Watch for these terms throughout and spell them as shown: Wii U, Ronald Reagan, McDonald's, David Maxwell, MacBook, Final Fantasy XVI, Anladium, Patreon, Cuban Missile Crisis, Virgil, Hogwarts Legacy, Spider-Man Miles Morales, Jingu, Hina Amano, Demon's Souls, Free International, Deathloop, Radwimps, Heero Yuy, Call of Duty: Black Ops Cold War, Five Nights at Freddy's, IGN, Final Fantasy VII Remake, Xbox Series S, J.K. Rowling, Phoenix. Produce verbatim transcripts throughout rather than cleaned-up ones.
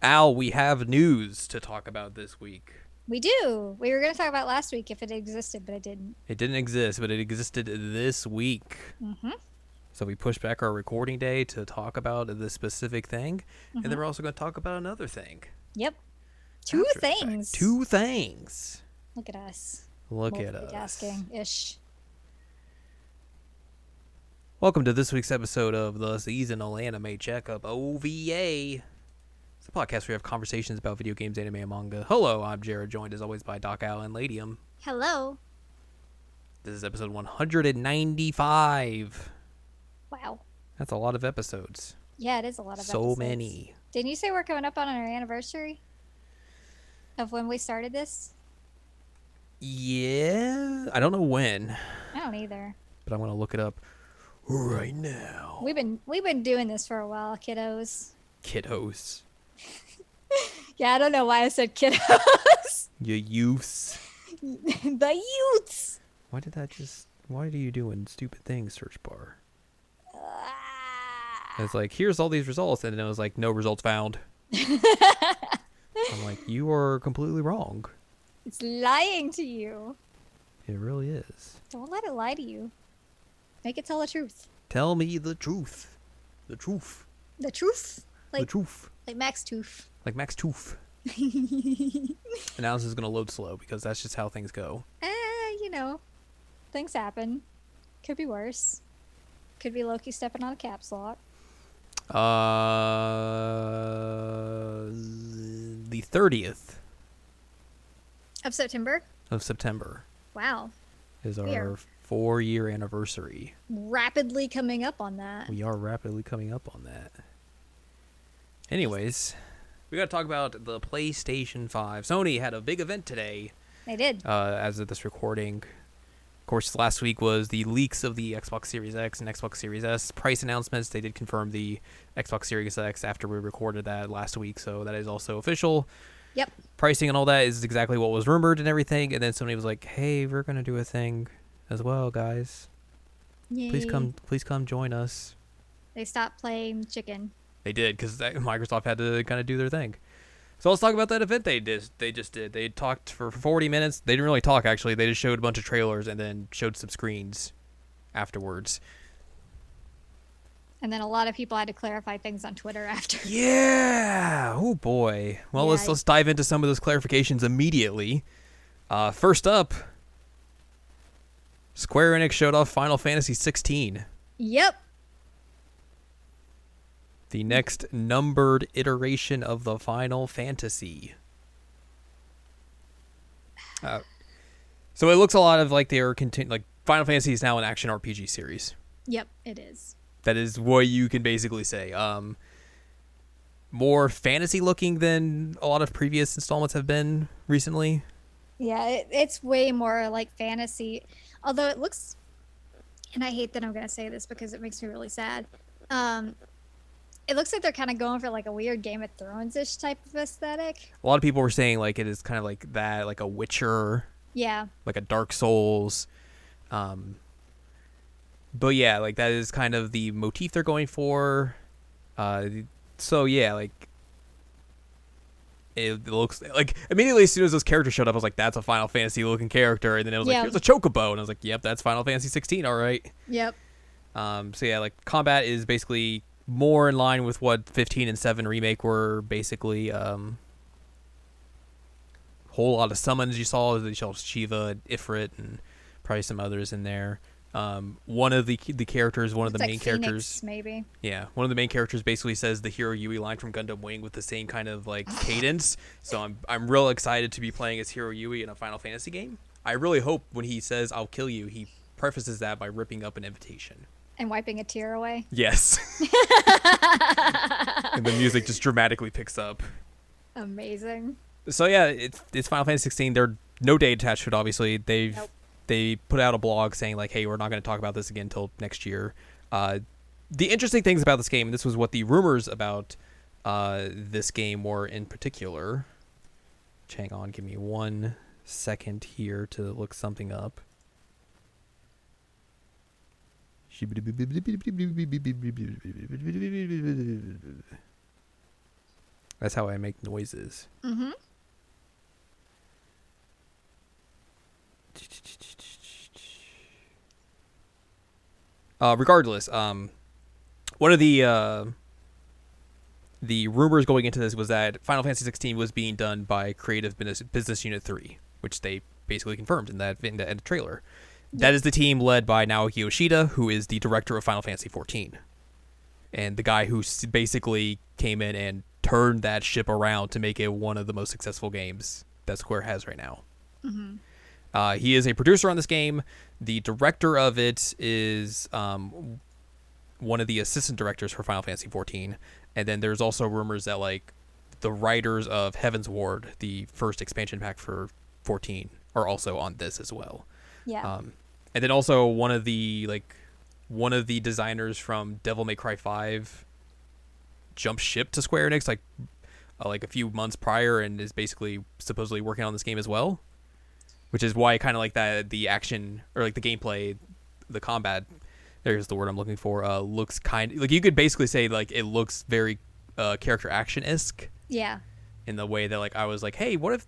Al, we have news to talk about this week. We do. We were going to talk about last week if it existed, but it didn't. It didn't exist, but it existed this week. Mm-hmm. So we pushed back our recording day to talk about this specific thing. Mm-hmm. And then we're also going to talk about another thing. Yep. Two After things. Fact, two things. Look at us. Look at us. Multitasking-ish. Welcome to this week's episode of the Seasonal Anime Checkup, O V A. It's a podcast where we have conversations about video games, anime, and manga. Hello, I'm Jared, joined as always by Doc, Al, and Ladium. Hello. This is episode one hundred ninety-five. Wow. That's a lot of episodes. Yeah, it is a lot of so episodes. So many. Didn't you say we're coming up on our anniversary of when we started this? Yeah. I don't know when. I don't either. But I'm going to look it up. Right now. We've been we've been doing this for a while, kiddos. Kiddos. Yeah, I don't know why I said kiddos. Your youths. The youths. Why did that just... Why do you doing stupid things, search bar? Uh, it's like, here's all these results, and then it was like, no results found. I'm like, you are completely wrong. It's lying to you. It really is. Don't let it lie to you. Make it tell the truth. Tell me the truth. The truth. The truth? Like, the truth. Like Max Toof. Like Max Toof. And Alice is going to load slow because that's just how things go. Eh, you know. Things happen. Could be worse. Could be Loki stepping on a caps lock. Uh, the thirtieth. Of September? Of September. Wow. Is our... four-year anniversary. Rapidly coming up on that. We are rapidly coming up on that. Anyways, we got to talk about the PlayStation five. Sony had a big event today. They did. Uh, as of this recording. Of course, last week was the leaks of the Xbox Series X and Xbox Series S price announcements. They did confirm the Xbox Series X after we recorded that last week, so that is also official. Yep. Pricing and all that is exactly what was rumored and everything, and then Sony was like, hey, we're going to do a thing as well, guys. Yay. Please come please come join us. They stopped playing chicken. They did, because Microsoft had to kind of do their thing. So let's talk about that event they did. They just did. They talked for forty minutes. They didn't really talk, actually. They just showed a bunch of trailers and then showed some screens afterwards. And then a lot of people had to clarify things on Twitter after. Yeah! Oh, boy. Well, yeah, let's I... let's dive into some of those clarifications immediately. Uh, first up... Square Enix showed off Final Fantasy sixteen. Yep. The next numbered iteration of the Final Fantasy. Uh, so it looks a lot of like they are continu- like Final Fantasy is now an action R P G series. Yep, it is. That is what you can basically say. Um, more fantasy looking than a lot of previous installments have been recently. Yeah, it, it's way more like fantasy. Although it looks, and I hate that I'm going to say this because it makes me really sad. Um, it looks like they're kind of going for like a weird Game of Thrones-ish type of aesthetic. A lot of people were saying like it is kind of like that, like a Witcher. Yeah. Like a Dark Souls. Um, but yeah, like that is kind of the motif they're going for. Uh, so yeah, like it looks like immediately as soon as those characters showed up, I was like, that's a Final Fantasy looking character. And then it was yep. like, here's a Chocobo. And I was like, yep, that's Final Fantasy sixteen. All right. Yep. Um, so yeah, like combat is basically more in line with what fifteen and seven Remake were basically. Um, whole lot of summons you saw. They saw Shiva, Ifrit, and probably some others in there. Um, one of the the characters, one it's of the like main Phoenix, characters, maybe. Yeah, one of the main characters basically says the Heero Yuy line from Gundam Wing with the same kind of like cadence. So I'm I'm real excited to be playing as Heero Yuy in a Final Fantasy game. I really hope when he says "I'll kill you," he prefaces that by ripping up an invitation and wiping a tear away. Yes. And the music just dramatically picks up. Amazing. So yeah, it's it's Final Fantasy sixteen. They're no date attached to it. Obviously, they've. Nope. They put out a blog saying, like, hey, we're not going to talk about this again until next year. Uh, the interesting things about this game, and this was what the rumors about uh, this game were in particular. Hang on, give me one second here to look something up. That's how I make noises. Mm-hmm. Uh, regardless, um, one of the uh, the rumors going into this was that Final Fantasy sixteen was being done by Creative Business Unit Three, which they basically confirmed in that in the, in the trailer. Yeah. That is the team led by Naoki Yoshida, who is the director of Final Fantasy fourteen, and the guy who basically came in and turned that ship around to make it one of the most successful games that Square has right now. Mm-hmm. Uh, he is a producer on this game. The director of it is um, one of the assistant directors for Final Fantasy fourteen. And then there's also rumors that, like, the writers of Heaven's Ward, the first expansion pack for fourteen, are also on this as well. Yeah. Um, and then also one of the, like, one of the designers from Devil May Cry five jumped ship to Square Enix, like, uh, like a few months prior, and is basically supposedly working on this game as well. Which is why I kind of like that the action, or like the gameplay, the combat, there's the word I'm looking for, uh, looks kind of, like, you could basically say, like, it looks very uh, character action-esque. Yeah. In the way that, like, I was like, hey, what if,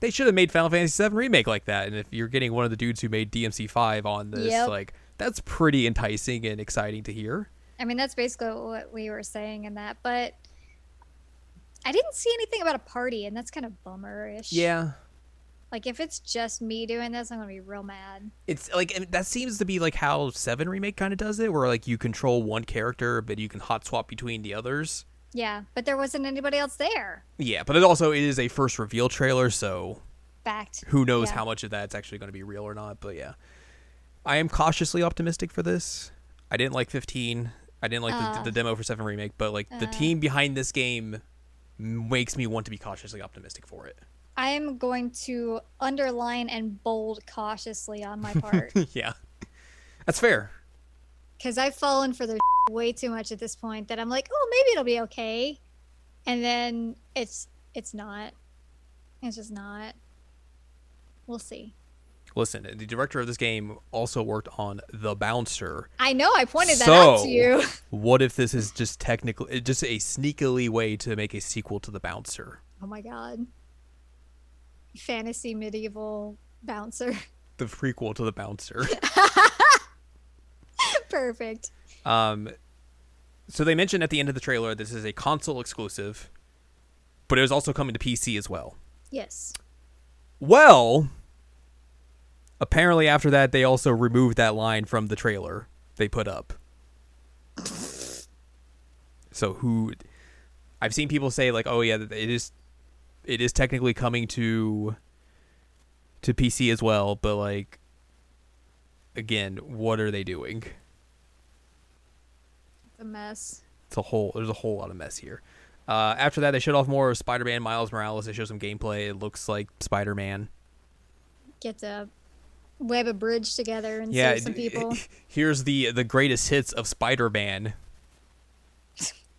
they should have made Final Fantasy seven Remake like that. And if you're getting one of the dudes who made D M C five on this, yep. like, that's pretty enticing and exciting to hear. I mean, that's basically what we were saying in that, but I didn't see anything about a party, and that's kind of bummerish. Yeah. Like, if it's just me doing this, I'm going to be real mad. It's, like, that seems to be, like, how seven Remake kind of does it, where, like, you control one character, but you can hot swap between the others. Yeah, but there wasn't anybody else there. Yeah, but it also it is a first reveal trailer, so... Fact. Who knows yeah. how much of that's actually going to be real or not, but yeah. I am cautiously optimistic for this. I didn't like fifteen. I didn't like uh, the, the demo for seven Remake, but, like, uh, the team behind this game makes me want to be cautiously optimistic for it. I am going to underline and bold cautiously on my part. Yeah, that's fair. Because I've fallen for their way too much at this point that I'm like, oh, maybe it'll be okay. And then it's it's not. It's just not. We'll see. Listen, the director of this game also worked on The Bouncer. I know, I pointed that so, out to you. What if this is just technically, just a sneakily way to make a sequel to The Bouncer? Oh my God. Fantasy medieval bouncer. The prequel to The Bouncer. Perfect. Um, so they mentioned at the end of the trailer this is a console exclusive, but it was also coming to P C as well. Yes. Well, apparently after that they also removed that line from the trailer they put up. So who... I've seen people say, like, oh yeah, it is... It is technically coming to to P C as well, but, like, again, what are they doing? It's a mess. It's a whole. There's a whole lot of mess here. Uh, after that, they showed off more of Spider-Man Miles Morales. They showed some gameplay. It looks like Spider-Man. Get to web a bridge together and yeah, save some people. Here's the the greatest hits of Spider-Man.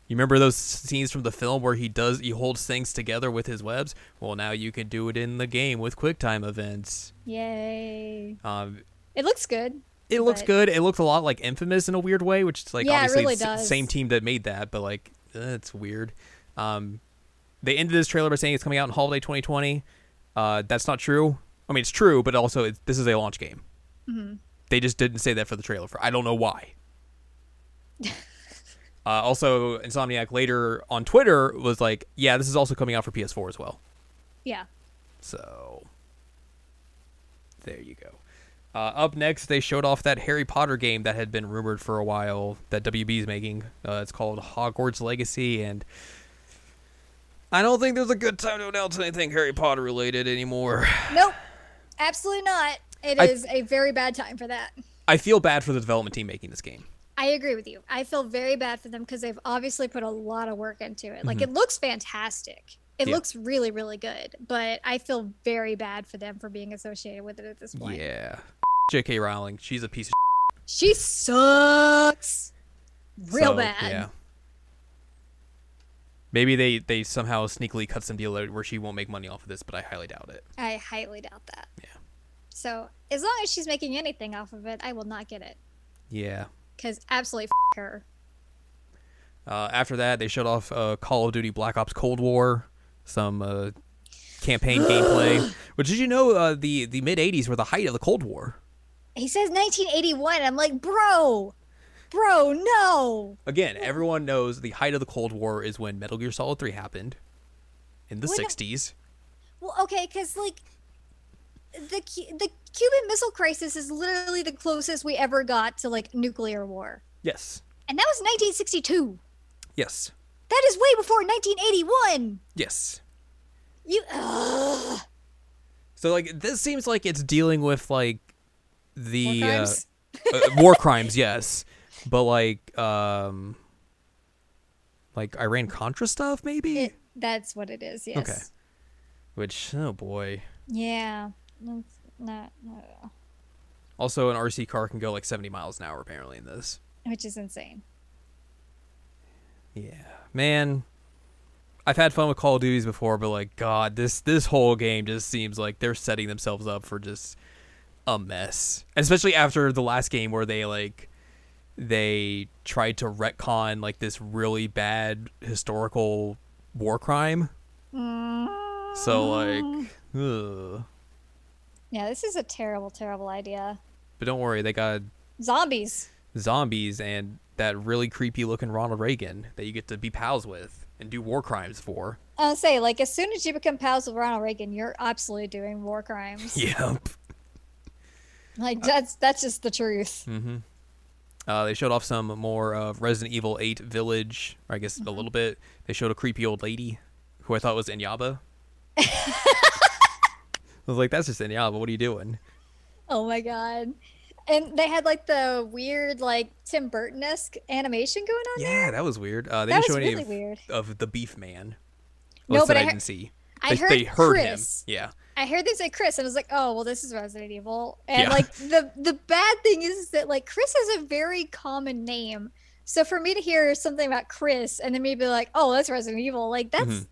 You remember those scenes from the film where he does he holds things together with his webs? Well, now you can do it in the game with QuickTime events. Yay! Um, it looks good. It but... looks good. It looks a lot like Infamous in a weird way, which is like yeah, obviously really the same team that made that, but like uh, it's weird. Um, they ended this trailer by saying it's coming out in holiday twenty twenty. Uh, that's not true. I mean, it's true, but also it's, this is a launch game. Mm-hmm. They just didn't say that for the trailer. For I don't know why. Uh, also, Insomniac later on Twitter was like, yeah, this is also coming out for P S four as well. Yeah. So, there you go. Uh, up next, they showed off that Harry Potter game that had been rumored for a while that W B's making. Uh, it's called Hogwarts Legacy, and I don't think there's a good time to announce anything Harry Potter related anymore. Nope. Absolutely not. It I, is a very bad time for that. I feel bad for the development team making this game. I agree with you. I feel very bad for them because they've obviously put a lot of work into it. Like, mm-hmm. It looks fantastic. It yeah. looks really, really good. But I feel very bad for them for being associated with it at this point. Yeah. J K Rowling, she's a piece of shit. She sucks. Real so, bad. Yeah. Maybe they, they somehow sneakily cut some deal where she won't make money off of this, but I highly doubt it. I highly doubt that. Yeah. So, as long as she's making anything off of it, I will not get it. Yeah. Because absolutely f*** her. Uh, Uh, after that, they showed off uh, Call of Duty Black Ops Cold War, some uh, campaign gameplay. But did you know uh, the, the mid-eighties were the height of the Cold War? He says nineteen eighty-one. I'm like, bro, bro, no. Again, everyone knows the height of the Cold War is when Metal Gear Solid three happened in the when sixties. I, well, okay, because, like, the the Cuban Missile Crisis is literally the closest we ever got to, like, nuclear war. Yes. And that was nineteen sixty-two. Yes. That is way before nineteen eighty-one. Yes. You. Ugh. So, like, this seems like it's dealing with, like, the war crimes. Uh, uh, war crimes, yes, but like, um, like Iran-Contra stuff, maybe. It, that's what it is. Yes. Okay. Which, oh boy. Yeah. That's not. Uh... Also, an R C car can go like seventy miles an hour apparently in this, which is insane. Yeah, man. I've had fun with Call of Duties before, but like, God, this this whole game just seems like they're setting themselves up for just a mess, and especially after the last game where they like they tried to retcon like this really bad historical war crime. Mm. So like, ugh. Yeah, this is a terrible, terrible idea. But don't worry, they got zombies, zombies, and that really creepy looking Ronald Reagan that you get to be pals with and do war crimes for. I'll say, like, as soon as you become pals with Ronald Reagan, you're absolutely doing war crimes. Yep. Like, that's that's just the truth. Mm-hmm. Uh, they showed off some more of Resident Evil eight Village, or I guess mm-hmm. a little bit. They showed a creepy old lady who I thought was Inyaba. I was like, that's just Inyaba. What are you doing? Oh, my God. And they had, like, the weird, like, Tim Burton-esque animation going on yeah, there. Yeah, that was weird. Uh, they that didn't show really any of, weird. of the Beef Man. No, but I, I didn't he- see. I they, heard they heard Chris. Him. Yeah. I heard them say Chris, and I was like, "Oh, well, this is Resident Evil." And yeah. like the the bad thing is that like Chris is a very common name, so for me to hear something about Chris and then maybe like, "Oh, that's Resident Evil," like that's mm-hmm.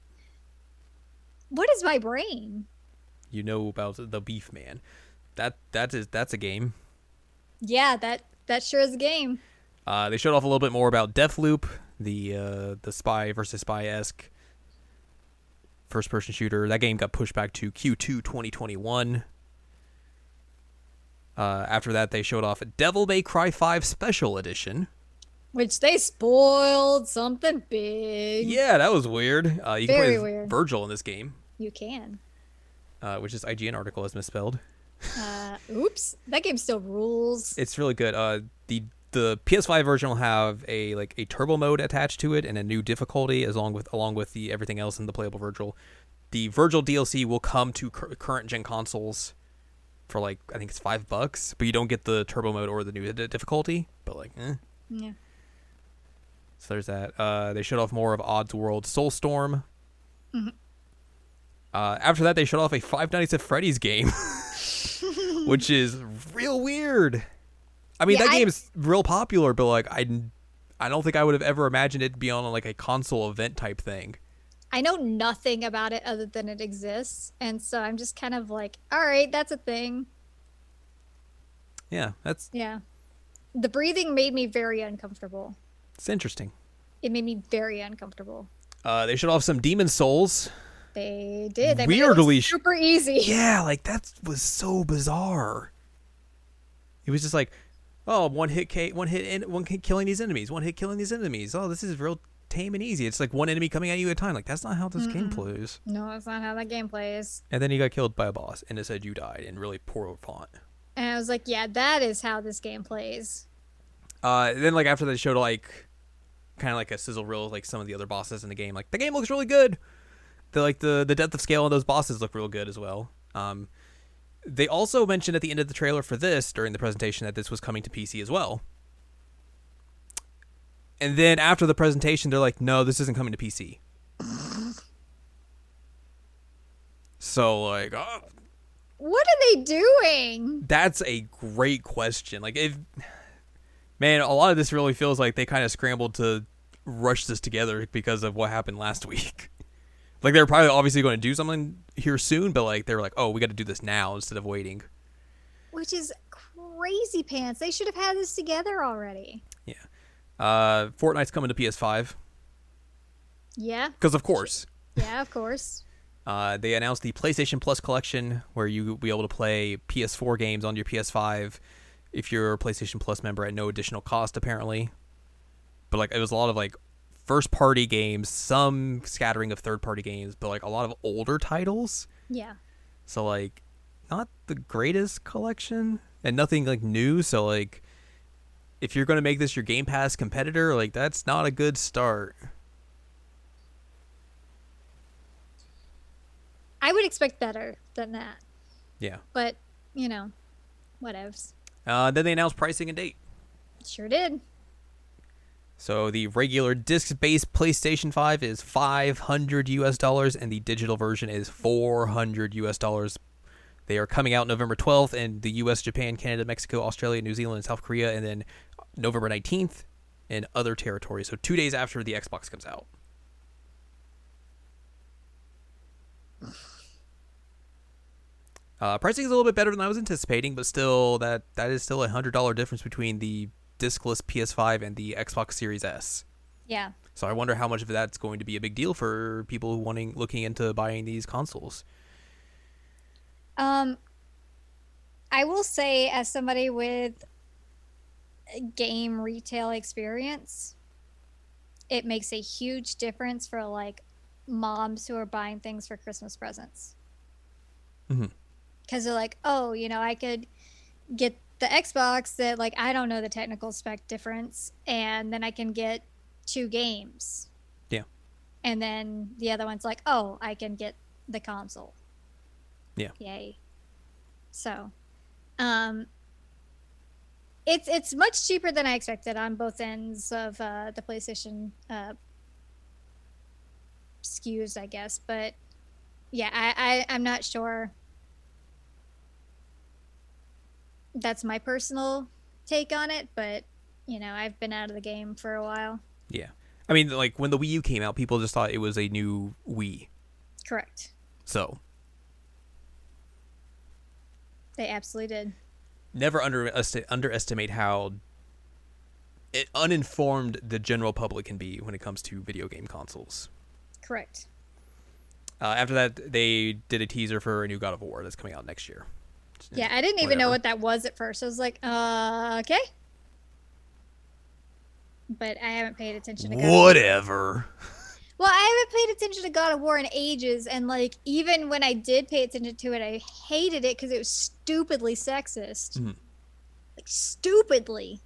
what is my brain? You know about the Beef Man? That that is that's a game. Yeah, that that sure is a game. Uh, they showed off a little bit more about Deathloop, the uh, the spy versus spy-esque first-person shooter. That game got pushed back to Q two twenty twenty-one. Uh, after that, they showed off Devil May Cry five Special Edition. Which they spoiled something big. Yeah, that was weird. Uh, you Very can play weird. Virgil in this game. You can. Uh, which this I G N article is misspelled. uh, oops. That game still rules. It's really good. Uh, the the P S five version will have a like a turbo mode attached to it and a new difficulty as long with along with the everything else in the playable Virgil. The Virgil D L C will come to cur- current gen consoles for like I think it's five bucks, but you don't get the turbo mode or the new d- difficulty. But like, eh. yeah. So there's that. Uh, they showed off more of Oddsworld Soulstorm. Mm-hmm. Uh, after that, they showed off a Five Nights at Freddy's game, which is real weird. I mean, yeah, that I, game's real popular, but, like, I, I don't think I would have ever imagined it be on, like, a console event type thing. I know nothing about it other than it exists, and so I'm just kind of like, all right, that's a thing. Yeah, that's... Yeah. The breathing made me very uncomfortable. It's interesting. It made me very uncomfortable. Uh, they showed off some Demon's Souls. They did. They Weirdly, made it super easy. Yeah, like, that was so bizarre. It was just like... Oh, one hit, K, one hit, in, one hit killing these enemies. One hit killing these enemies. Oh, this is real tame and easy. It's like one enemy coming at you at a time. Like that's not how this Mm-mm. game plays. No, that's not how that game plays. And then you got killed by a boss, and it said you died in really poor font. And I was like, yeah, that is how this game plays. Uh, then like after they showed like, kind of like a sizzle reel, like some of the other bosses in the game. Like the game looks really good. The like the the depth of scale on those bosses look real good as well. Um. They also mentioned at the end of the trailer for this, during the presentation, that this was coming to P C as well. And then after the presentation, they're like, no, this isn't coming to P C. So, like... Oh, what are they doing? That's a great question. Like, if... Man, a lot of this really feels like they kind of scrambled to rush this together because of what happened last week. Like, they're probably obviously going to do something here soon, but, like, they were like, oh, we got to do this now instead of waiting. Which is crazy pants. They should have had this together already. Yeah. Uh, Fortnite's coming to P S five. Yeah. Because of course. Yeah, of course. Uh, they announced the PlayStation Plus collection, where you'll be able to play P S four games on your P S five if you're a PlayStation Plus member at no additional cost, apparently. But like, it was a lot of like first-party games, some scattering of third-party games, but like a lot of older titles. Yeah. So like, not the greatest collection, and nothing like new. So like, if you're going to make this your Game Pass competitor, like that's not a good start. I would expect better than that. Yeah. But, you know, whatevs. Uh, then they announced pricing and date. Sure did. So the regular disc-based PlayStation five is five hundred U S dollars, and the digital version is four hundred U S dollars. They are coming out November twelfth in the U S, Japan, Canada, Mexico, Australia, New Zealand, and South Korea, and then November nineteenth in other territories. So two days after the Xbox comes out. Uh, pricing is a little bit better than I was anticipating, but still, that, that is still a one hundred dollars difference between the discless P S five and the Xbox Series S. Yeah. So I wonder how much of that's going to be a big deal for people who wanting looking into buying these consoles. Um, I will say, as somebody with game retail experience, it makes a huge difference for, like, moms who are buying things for Christmas presents. Mm-hmm. Because they're like, oh, you know, I could get the Xbox that, like, I don't know the technical spec difference, and then I can get two games. Yeah. And then the other one's like, oh, I can get the console. Yeah. Yay. So, um, it's it's much cheaper than I expected on both ends of uh, the PlayStation uh, S K Us, I guess. But yeah, I, I I'm not sure. That's my personal take on it, but, you know, I've been out of the game for a while. Yeah. I mean, like, when the Wii U came out, people just thought it was a new Wii. Correct. So. They absolutely did. Never under, underestimate how it, uninformed the general public can be when it comes to video game consoles. Correct. Uh, after that, they did a teaser for a new God of War that's coming out next year. Yeah, I didn't even whatever. know what that was at first. I was like, uh, okay. But I haven't paid attention to God Whatever. Of War. Well, I haven't paid attention to God of War in ages. And, like, even when I did pay attention to it, I hated it because it was stupidly sexist. Mm-hmm. Like, stupidly.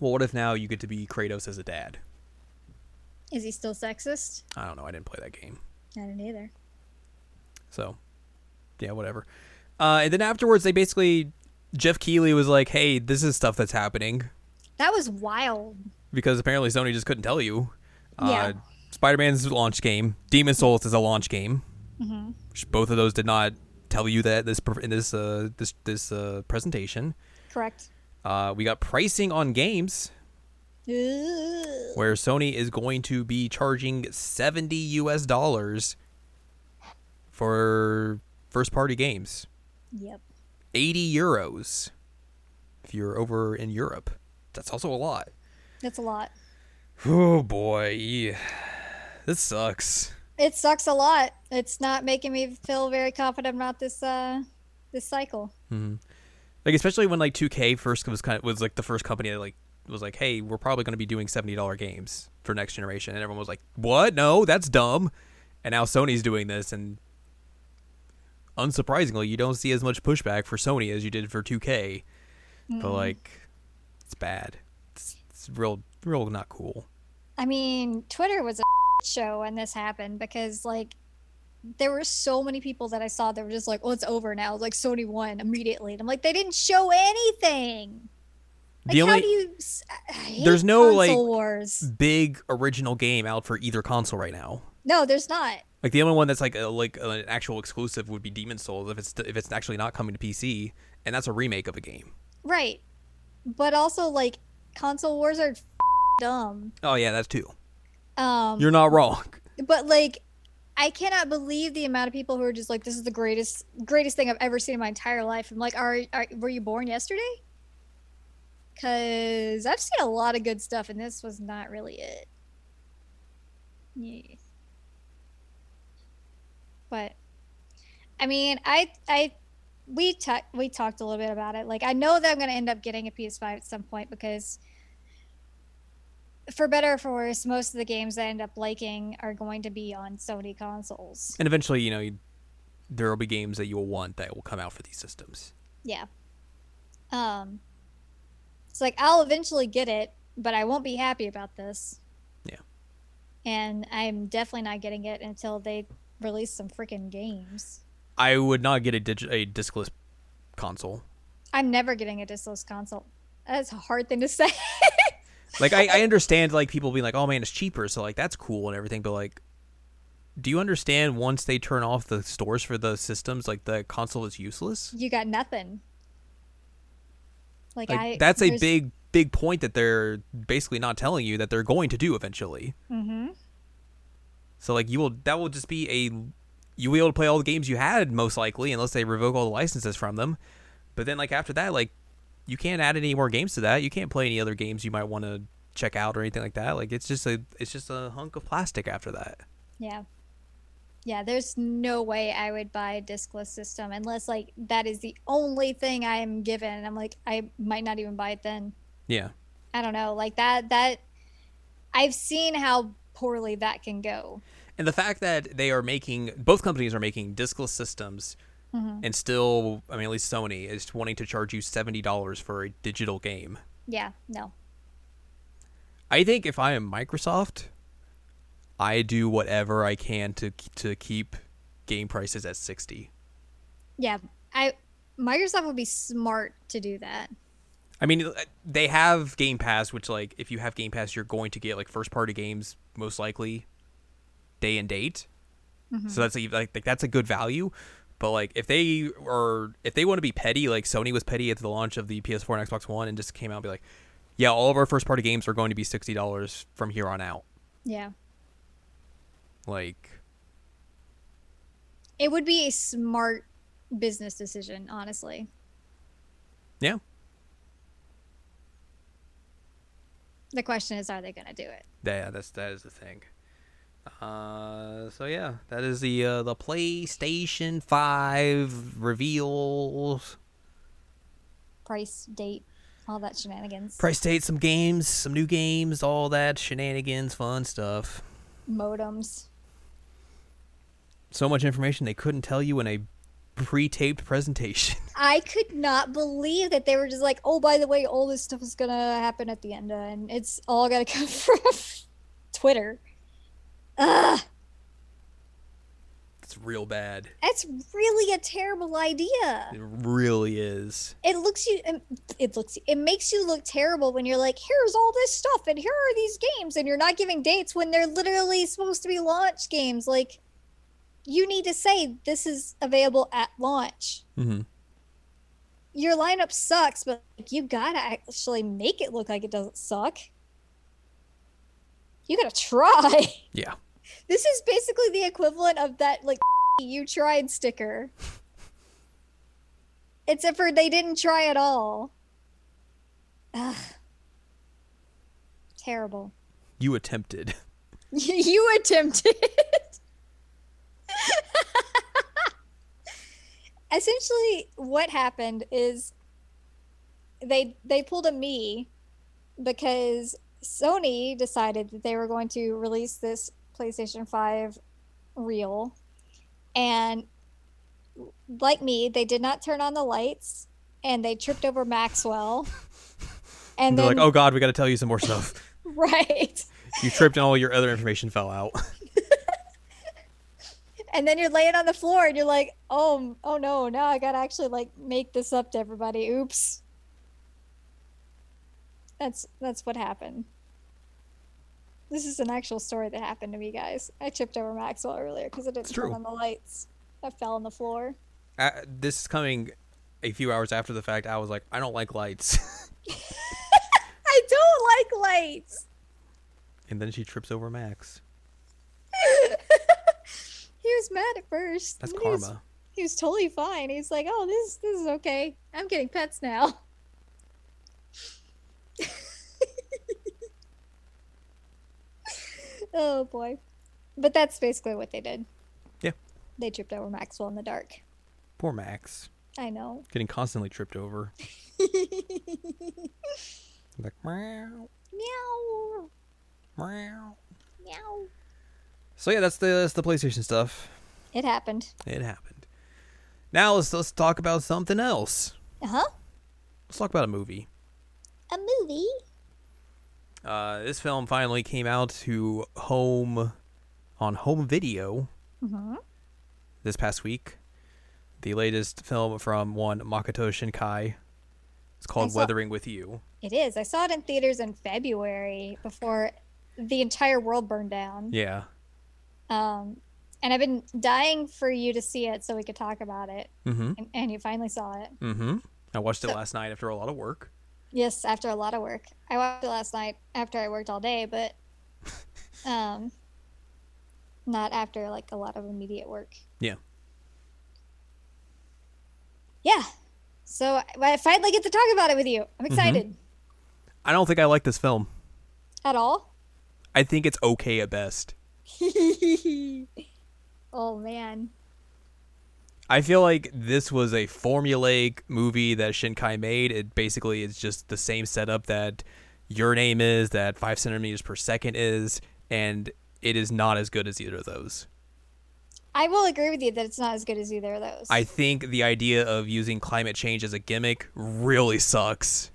Well, what if now you get to be Kratos as a dad? Is he still sexist? I don't know. I didn't play that game. I didn't either. So, yeah, whatever. Uh, and then afterwards, they basically, Jeff Keighley was like, hey, this is stuff that's happening. That was wild. Because apparently Sony just couldn't tell you. Yeah. Uh, Spider-Man's a launch game. Demon's Souls is a launch game. Mm-hmm. Which both of those did not tell you that this in this uh, this this uh, presentation. Correct. Uh, we got pricing on games. Ooh. Where Sony is going to be charging seventy U S dollars for first-party games. Yep. eighty euros if you're over in Europe. That's also a lot. That's a lot. Oh, boy. This sucks. It sucks a lot. It's not making me feel very confident about this uh, this cycle. Mm-hmm. Like, especially when, like, two K first was kind of, was, like, the first company that, like, was like, hey, we're probably going to be doing seventy dollars games for next generation. And everyone was like, what? No, that's dumb. And now Sony's doing this, and unsurprisingly, you don't see as much pushback for Sony as you did for two K. Mm. But, like, it's bad. It's, it's real, real not cool. I mean, Twitter was a show when this happened because, like, there were so many people that I saw that were just like, oh, it's over now. Like, Sony won immediately. And I'm like, they didn't show anything. Like, the only, how do you... I hate there's no, like, wars. Big original game out for either console right now. No, there's not. Like, the only one that's, like, a, like an actual exclusive would be Demon's Souls if it's if it's actually not coming to P C, and that's a remake of a game. Right. But also, like, console wars are f- dumb. Oh, yeah, that's too. Um, You're not wrong. But, like, I cannot believe the amount of people who are just like, this is the greatest greatest thing I've ever seen in my entire life. I'm like, are, are were you born yesterday? Because I've seen a lot of good stuff, and this was not really it. Yes. But I mean, I I we ta- we talked a little bit about it. Like, I know that I'm going to end up getting a P S five at some point, because for better or for worse, most of the games I end up liking are going to be on Sony consoles. And eventually, you know, you, there will be games that you will want that will come out for these systems. Yeah. Um. It's like, I'll eventually get it, but I won't be happy about this. Yeah. And I'm definitely not getting it until they release some freaking games. I would not get a, dig- a discless console. I'm never getting a discless console. That's a hard thing to say. Like, I, I understand, like, people being like, oh, man, it's cheaper, so, like, that's cool and everything. But, like, do you understand once they turn off the stores for the systems, like, the console is useless? You got nothing. Like, like I, that's a big, big point that they're basically not telling you that they're going to do eventually. Mm-hmm. So, like, you will, that will just be a, you'll be able to play all the games you had, most likely, unless they revoke all the licenses from them. But then, like, after that, like, you can't add any more games to that. You can't play any other games you might want to check out or anything like that. Like, it's just a, it's just a hunk of plastic after that. Yeah. Yeah, there's no way I would buy a discless system unless, like, that is the only thing I am given. And I'm like, I might not even buy it then. Yeah. I don't know. Like, that, that, I've seen how poorly that can go. And the fact that they are making, both companies are making discless systems, mm-hmm. and still, I mean, at least Sony is wanting to charge you seventy dollars for a digital game. Yeah, no. I think if I am Microsoft, I do whatever I can to to keep game prices at sixty. Yeah, I Microsoft would be smart to do that. I mean, they have Game Pass, which, like, if you have Game Pass, you're going to get, like, first party games most likely day and date. Mm-hmm. So that's a, like, like that's a good value. But, like, if they are, if they want to be petty, like Sony was petty at the launch of the P S four and Xbox One, and just came out and be like, yeah, all of our first party games are going to be sixty dollars from here on out. Yeah. Like, it would be a smart business decision, honestly. Yeah. The question is, are they going to do it? Yeah, that's that is the thing. Uh, so yeah, that is the uh, the PlayStation five reveals, price, date, all that shenanigans. Price, date, some games, some new games, all that shenanigans, fun stuff. Modems. So much information they couldn't tell you in a pre-taped presentation. I could not believe that they were just like, oh, by the way, all this stuff is gonna happen at the end, uh, and it's all gonna come from Twitter. Ugh. It's real bad. That's really a terrible idea. It really is. It looks you. It looks. It makes you look terrible when you're like, here's all this stuff, and here are these games, and you're not giving dates when they're literally supposed to be launch games. Like, you need to say this is available at launch. Mm-hmm. Your lineup sucks, but you gotta actually make it look like it doesn't suck. You gotta try. Yeah. This is basically the equivalent of that, like, you tried sticker. Except for they didn't try at all. Ugh. Terrible. You attempted. You attempted. Essentially, what happened is they they pulled a me because Sony decided that they were going to release this PlayStation five reel, and like me, they did not turn on the lights, and they tripped over Maxwell, and they're then, like, oh god, we got to tell you some more stuff. Right, you tripped and all your other information fell out. And then you're laying on the floor and you're like, oh oh no, now I gotta actually, like, make this up to everybody. Oops. That's that's what happened. This is an actual story that happened to me, guys. I tripped over Maxwell earlier because I didn't turn on the lights. I fell on the floor. Uh, this is coming a few hours after the fact. I was like, I don't like lights. I don't like lights. And then she trips over Max. He was mad at first. That's karma. He was, he was totally fine. He's like, oh, this this is okay. I'm getting pets now. Oh boy. But that's basically what they did. Yeah. They tripped over Maxwell in the dark. Poor Max. I know. Getting constantly tripped over. Like, meow. Meow. Meow. Meow. So yeah, that's the that's the PlayStation stuff. It happened. It happened. Now let's let's talk about something else. Uh huh. Let's talk about a movie. A movie. Uh, this film finally came out to home on home video mm-hmm. this past week. The latest film from one Makoto Shinkai. It's called saw, Weathering with You. It is. I saw it in theaters in February before the entire world burned down. Yeah. Um, and I've been dying for you to see it so we could talk about it. Mm-hmm. And, and you finally saw it. Mm-hmm. I watched it so, last night after a lot of work. Yes, after a lot of work. I watched it last night after I worked all day, but um, not after like a lot of immediate work. Yeah. Yeah. So I finally get to talk about it with you. I'm excited. Mm-hmm. I don't think I like this film. At all? I think it's okay at best. Oh, man. I feel like this was a formulaic movie that Shinkai made. It basically is just the same setup that Your Name is, that five centimeters per second is, and it is not as good as either of those. I will agree with you that it's not as good as either of those. I think the idea of using climate change as a gimmick really sucks.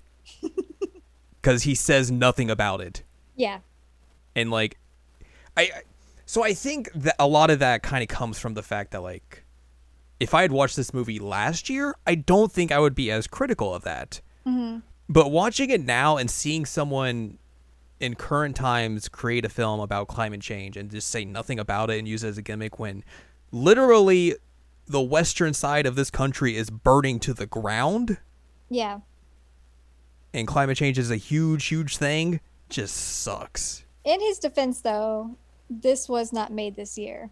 Because he says nothing about it. Yeah. And, like, I... So I think that a lot of that kind of comes from the fact that, like, if I had watched this movie last year, I don't think I would be as critical of that. Mm-hmm. But watching it now and seeing someone in current times create a film about climate change and just say nothing about it and use it as a gimmick when... literally, the western side of this country is burning to the ground. Yeah. And climate change is a huge, huge thing. Just sucks. In his defense, though, this was not made this year.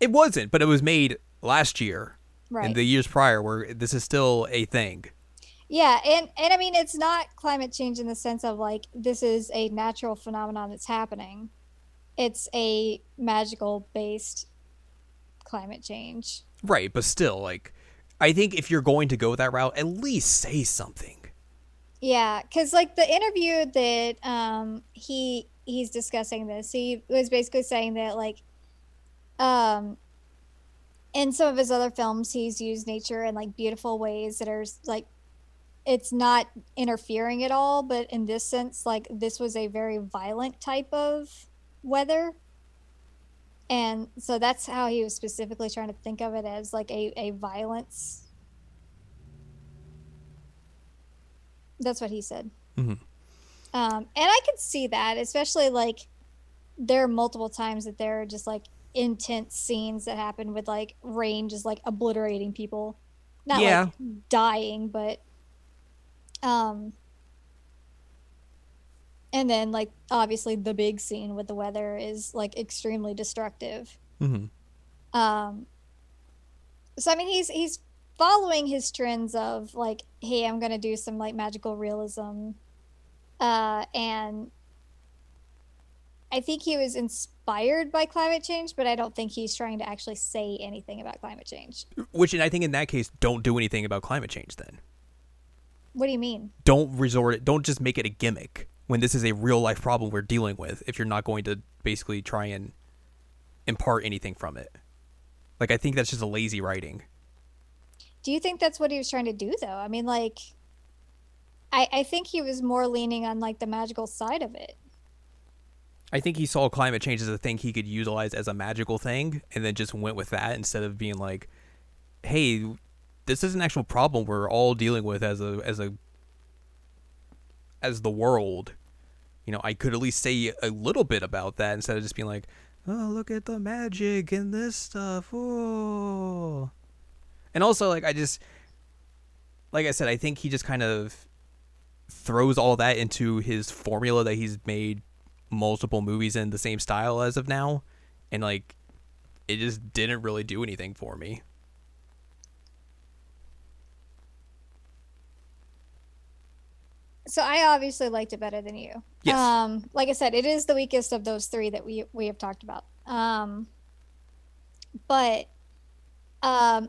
It wasn't, but it was made last year. Right. And the years prior, where this is still a thing. Yeah, and, and I mean, it's not climate change in the sense of, like, this is a natural phenomenon that's happening. It's a magical-based climate change. Right, but still, like, I think if you're going to go that route, at least say something. Yeah, because, like, the interview that um he he's discussing this, he was basically saying that, like, um in some of his other films, he's used nature in, like, beautiful ways that are, like, it's not interfering at all, but in this sense, like, this was a very violent type of weather. And so that's how he was specifically trying to think of it, as like a, a violence. That's what he said. Mm-hmm. Um, and I could see that, especially like there are multiple times that there are just like intense scenes that happen with like rain just like obliterating people. Not yeah. like dying, but. Um, and then, like, obviously the big scene with the weather is, like, extremely destructive. Mm-hmm. Um, so, I mean, he's he's following his trends of, like, hey, I'm going to do some, like, magical realism. Uh, and I think he was inspired by climate change, but I don't think he's trying to actually say anything about climate change. Which, and I think in that case, don't do anything about climate change then. What do you mean? Don't resort it. Don't just make it a gimmick. When this is a real life problem we're dealing with, if you're not going to basically try and impart anything from it. Like, I think that's just a lazy writing. Do you think that's what he was trying to do, though? I mean, like, I, I think he was more leaning on, like, the magical side of it. I think he saw climate change as a thing he could utilize as a magical thing, and then just went with that instead of being like, hey, this is an actual problem we're all dealing with as a as a as the world. You know, I could at least say a little bit about that instead of just being like, oh, look at the magic and this stuff. Oh. And also, like, I just, like I said, I think he just kind of throws all that into his formula that he's made multiple movies in the same style as of now. And, like, it just didn't really do anything for me. So I obviously liked it better than you. Yes. Um, like I said, it is the weakest of those three that we we have talked about. Um, but um,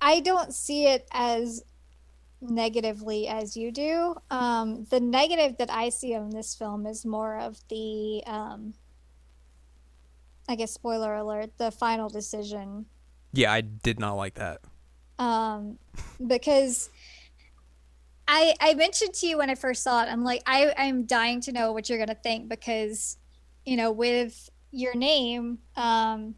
I don't see it as negatively as you do. Um, the negative that I see on this film is more of the, um, I guess, spoiler alert, the final decision. Yeah, I did not like that. Um, because I I mentioned to you when I first saw it, I'm like, I, I'm dying to know what you're going to think because, you know, with Your Name, um,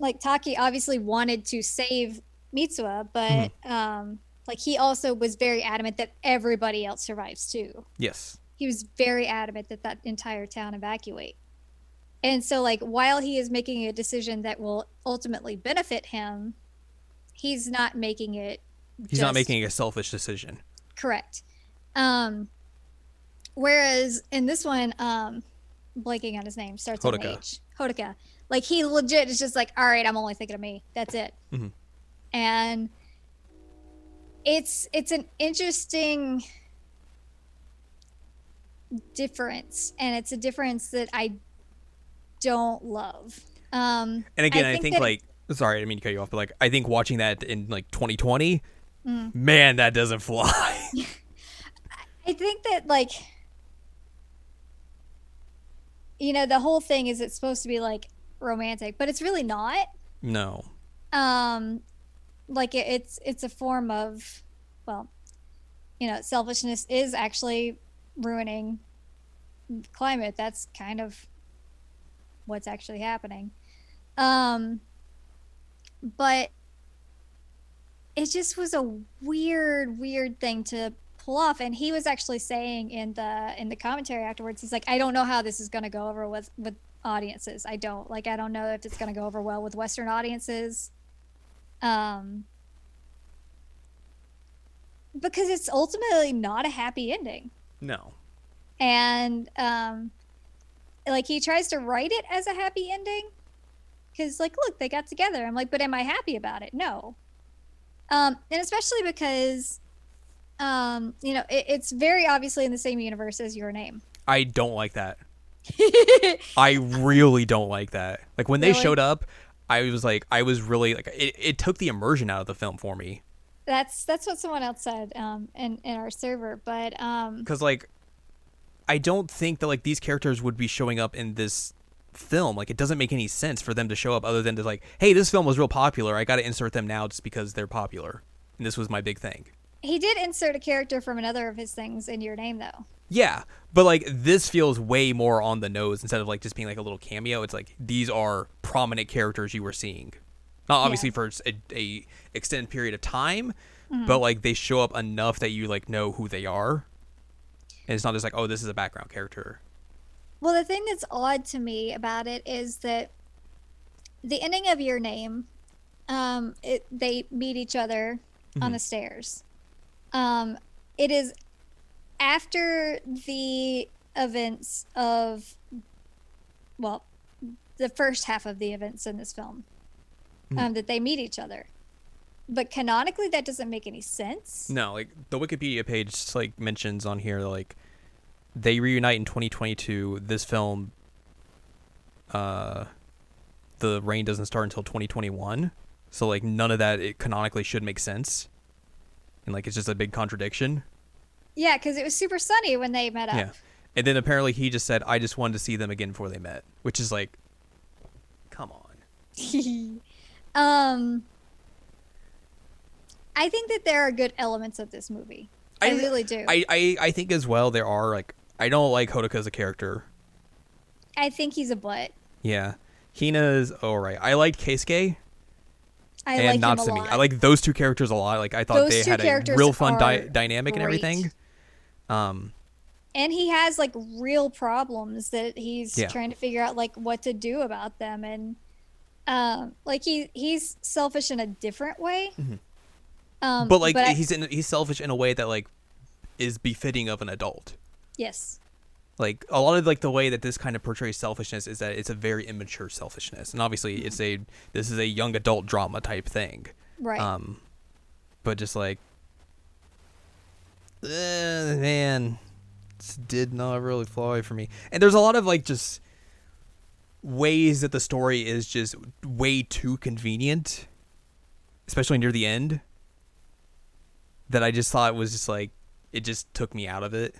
like Taki obviously wanted to save Mitsuha, but mm-hmm. um, like he also was very adamant that everybody else survives too. Yes. He was very adamant that that entire town evacuate. And so, like, while he is making a decision that will ultimately benefit him, he's not making it. He's just... not making a selfish decision. Correct. Um, whereas in this one, um, blanking on his name, starts with an H. Hodaka. Like, he legit is just like, all right, I'm only thinking of me. That's it. Mm-hmm. And it's it's an interesting difference, and it's a difference that I don't love. Um, and again, I think, I think that, like, sorry, I didn't mean to cut you off, but like, I think watching that in like twenty twenty, mm. man, that doesn't fly. I think that, like, you know, the whole thing is it's supposed to be like romantic, but it's really not. No. Um, like it, it's, it's a form of, well, you know, selfishness is actually ruining the climate. That's kind of what's actually happening. Um, but it just was a weird, weird thing to pull off. And he was actually saying in the in the commentary afterwards, he's like, I don't know how this is going to go over with, with audiences. I don't like, I don't know if it's going to go over well with Western audiences. Um, because it's ultimately not a happy ending. No. And, um, like, he tries to write it as a happy ending because, like, look, they got together. I'm like, but am I happy about it? No. Um, and especially because, um, you know, it, it's very obviously in the same universe as Your Name. I don't like that. I really don't like that. Like, when really? they showed up, I was like, I was really, like, it, it took the immersion out of the film for me. That's that's what someone else said um, in, in our server. But because, um, like, I don't think that, like, these characters would be showing up in this film. Like, it doesn't make any sense for them to show up other than to, like, hey, this film was real popular. I got to insert them now just because they're popular. And this was my big thing. He did insert a character from another of his things in Your Name, though. Yeah. But, like, this feels way more on the nose instead of, like, just being, like, a little cameo. It's, like, these are prominent characters you were seeing. Not obviously yeah. for a, a extended period of time, mm-hmm. but, like, they show up enough that you, like, know who they are. And it's not just like, oh, this is a background character. Well, the thing that's odd to me about it is that the ending of Your Name, um, it, they meet each other mm-hmm. on the stairs. Um, it is after the events of, well, the first half of the events in this film, mm-hmm. um, that they meet each other. But canonically, that doesn't make any sense. No, like, the Wikipedia page, like, mentions on here, like, they reunite in twenty twenty-two. This film, uh, the rain doesn't start until twenty twenty-one. So, like, none of that, it canonically should make sense. And, like, it's just a big contradiction. Yeah, because it was super sunny when they met up. Yeah. And then apparently he just said, I just wanted to see them again before they met. Which is like, come on. um... I think that there are good elements of this movie. I, I really do. I, I, I think as well there are, like, I don't like Hodaka as a character. I think he's a butt. Yeah. Hina's all right. I liked Keisuke I and like Natsumi. Him a lot. I like those two characters a lot. Like, I thought those they had a real fun di- dynamic great. and everything. Um, and he has, like, real problems that he's yeah. trying to figure out, like, what to do about them. And, um, like, he he's selfish in a different way. Mm-hmm. Um, but, like, but I, he's in, he's selfish in a way that, like, is befitting of an adult. Yes. Like, a lot of, like, the way that this kind of portrays selfishness is that it's a very immature selfishness. And obviously mm-hmm. it's a, this is a young adult drama type thing. Right. Um, but just, like, uh, man, just did not really fly for me. And there's a lot of like just ways that the story is just way too convenient, especially near the end, that I just thought was just like, it just took me out of it.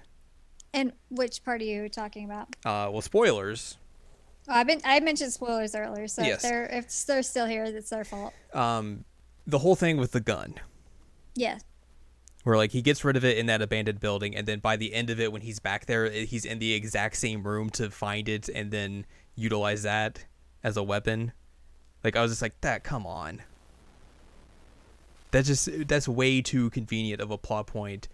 And which part are you talking about? Uh, well, spoilers. Well, I've been I mentioned spoilers earlier, so yes. if they're if they're still here, it's their fault. Um, the whole thing with the gun. Yeah. Where like he gets rid of it in that abandoned building, and then by the end of it, when he's back there, he's in the exact same room to find it and then utilize that as a weapon. Like I was just like, that. Come on. That's just that's way too convenient of a plot point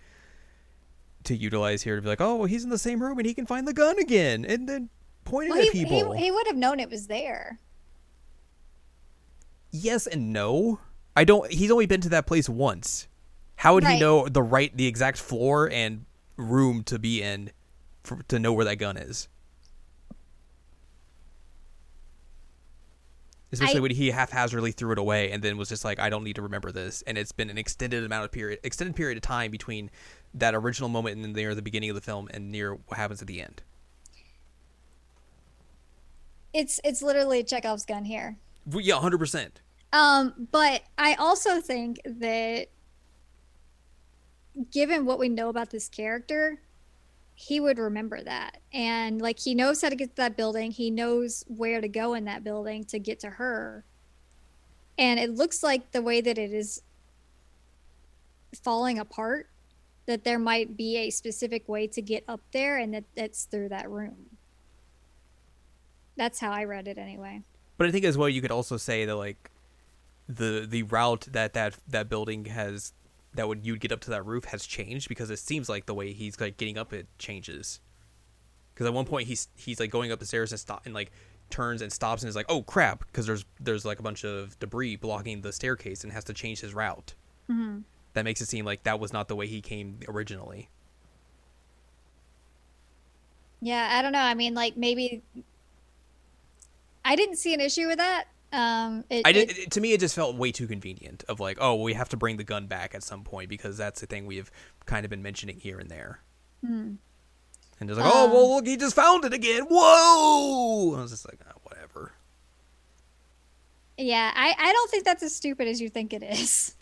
to utilize here to be like, oh, well, he's in the same room and he can find the gun again, and then. Pointed well, at he, people. He, he would have known it was there. Yes and no. I don't. He's only been to that place once. How would right. he know the right, the exact floor and room to be in, for, to know where that gun is? Especially I, when he haphazardly threw it away and then was just like, "I don't need to remember this." And it's been an extended amount of period, extended period of time between that original moment and near the beginning of the film and near what happens at the end. It's it's literally Chekhov's gun here. Yeah, one hundred percent. Um, but I also think that given what we know about this character, he would remember that. And, like, he knows how to get to that building. He knows where to go in that building to get to her. And it looks like the way that it is falling apart, that there might be a specific way to get up there, and that that's through that room. That's how I read it anyway. But I think as well, you could also say that like the the route that that, that building has that would you'd get up to that roof has changed, because it seems like the way he's like getting up it changes. Because at one point he's he's like going up the stairs and stop and like turns and stops and is like, oh crap, because there's there's like a bunch of debris blocking the staircase and has to change his route. Mm-hmm. That makes it seem like that was not the way he came originally. Yeah, I don't know. I mean, like maybe. I didn't see an issue with that. Um, it, I did, it, to me, it just felt way too convenient of like, oh, well, we have to bring the gun back at some point because that's the thing we've kind of been mentioning here and there. Hmm. And it's like, um, oh, well, look, he just found it again. Whoa! I was just like, oh, whatever. Yeah, I, I don't think that's as stupid as you think it is.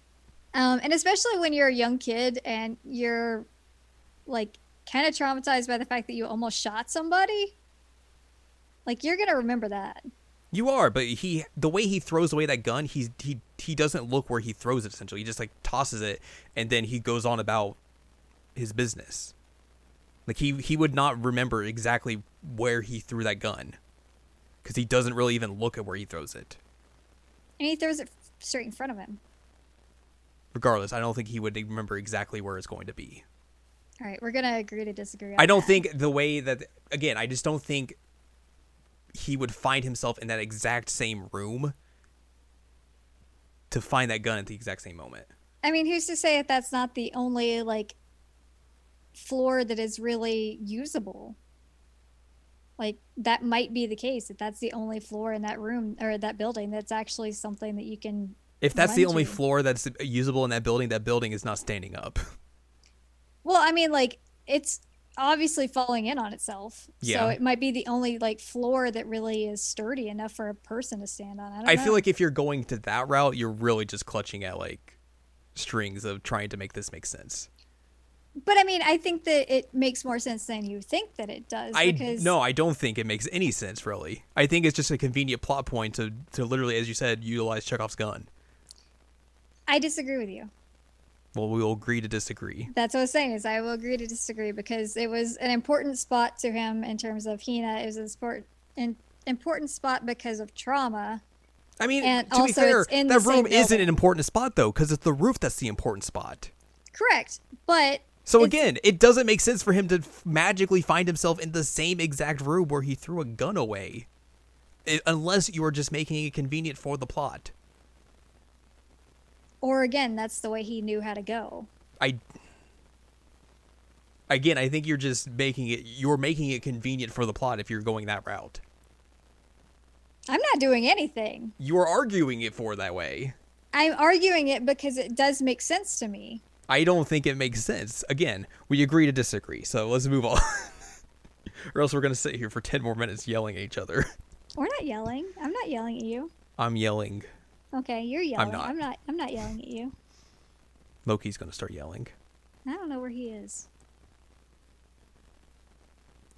Um, and especially when you're a young kid and you're like kind of traumatized by the fact that you almost shot somebody. Like, you're going to remember that. You are, but he the way he throws away that gun, he's, he he doesn't look where he throws it, essentially. He just, like, tosses it, and then he goes on about his business. Like, he, he would not remember exactly where he threw that gun, because he doesn't really even look at where he throws it. And he throws it straight in front of him. Regardless, I don't think he would remember exactly where it's going to be. All right, we're going to agree to disagree on that. I don't think the way that... Again, I just don't think... he would find himself in that exact same room to find that gun at the exact same moment. I mean, who's to say that that's not the only like floor that is really usable? Like that might be the case, that that's the only floor in that room or that building that's actually something that you can. If that's the only floor that's usable in that building, that building is not standing up. Well, I mean, like it's obviously falling in on itself, yeah. So it might be the only like floor that really is sturdy enough for a person to stand on. I, don't I know. feel like if you're going to that route, you're really just clutching at like strings of trying to make this make sense. But I mean, I think that it makes more sense than you think that it does. I because... no, I don't think it makes any sense really. I think it's just a convenient plot point to to literally, as you said, utilize Chekhov's gun. I disagree with you. Well, we will agree to disagree. That's what I was saying, is I will agree to disagree, because it was an important spot to him in terms of Hina. It was an sport, an important spot because of trauma. I mean, and to be fair, that room isn't an important spot, though, because it's the roof that's the important spot. Correct, but... So again, it doesn't make sense for him to magically find himself in the same exact room where he threw a gun away, unless you are just making it convenient for the plot. Or again, that's the way he knew how to go. I Again, I think you're just making it you're making it convenient for the plot if you're going that route. I'm not doing anything. You are arguing it for that way. I'm arguing it because it does make sense to me. I don't think it makes sense. Again, we agree to disagree, so let's move on. Or else we're going to sit here for ten more minutes yelling at each other. We're not yelling. I'm not yelling at you. I'm yelling. Okay, you're yelling. I'm not. I'm not, I'm not yelling at you. Loki's going to start yelling. I don't know where he is.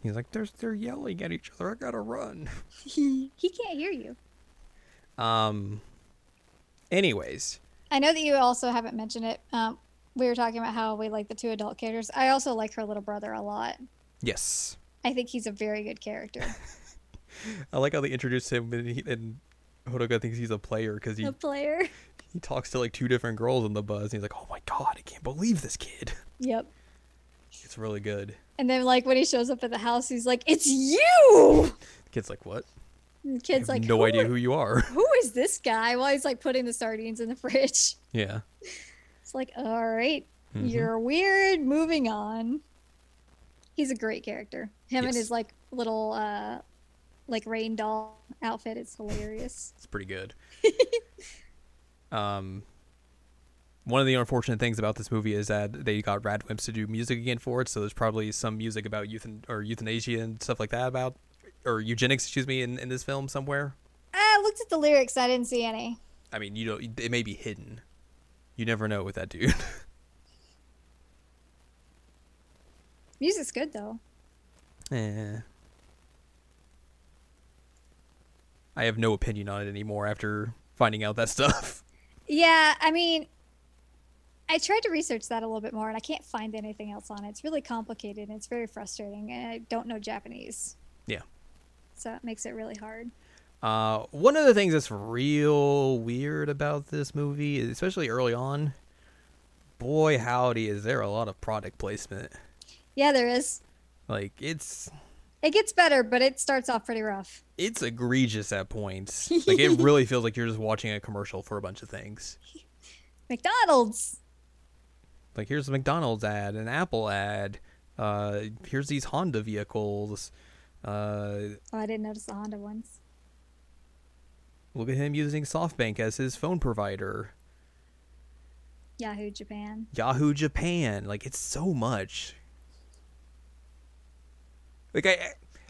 He's like, There's, they're yelling at each other. I got to run. He can't hear you. Um. Anyways. I know that you also haven't mentioned it. Um, we were talking about how we like the two adult characters. I also like her little brother a lot. Yes. I think he's a very good character. I like how they introduced him, and, he, and Hodaka thinks he's a player because he a player. He talks to like two different girls on the bus, and he's like, "Oh my god, I can't believe this kid." Yep. It's really good. And then, like when he shows up at the house, he's like, "It's you." The kid's like, "What?" And the kid's I have like, "No idea who you are." Who is this guy? Well, he's like putting the sardines in the fridge. Yeah. It's like, all right, mm-hmm. You're weird. Moving on. He's a great character. Him yes. and his like little uh like rain doll outfit. It's hilarious. It's pretty good. um one of the unfortunate things about this movie is that they got Radwimps to do music again for it, so there's probably some music about youth and, or euthanasia and stuff like that about or eugenics, excuse me, in, in this film somewhere. I looked at the lyrics, I didn't see any. I mean, you know, it may be hidden. You never know with that dude. Music's good, though. Eh. I have no opinion on it anymore after finding out that stuff. Yeah, I mean, I tried to research that a little bit more, and I can't find anything else on it. It's really complicated, and it's very frustrating, and I don't know Japanese. Yeah. So it makes it really hard. Uh, one of the things that's real weird about this movie, especially early on, boy howdy, is there a lot of product placement. Yeah, there is. Like, it's... It gets better, but it starts off pretty rough. It's egregious at points. Like, it really feels like you're just watching a commercial for a bunch of things. McDonald's! Like, here's a McDonald's ad, an Apple ad. Uh, here's these Honda vehicles. Uh, oh, I didn't notice the Honda ones. Look at him using SoftBank as his phone provider. Yahoo Japan. Yahoo Japan. Like, it's so much. Like I,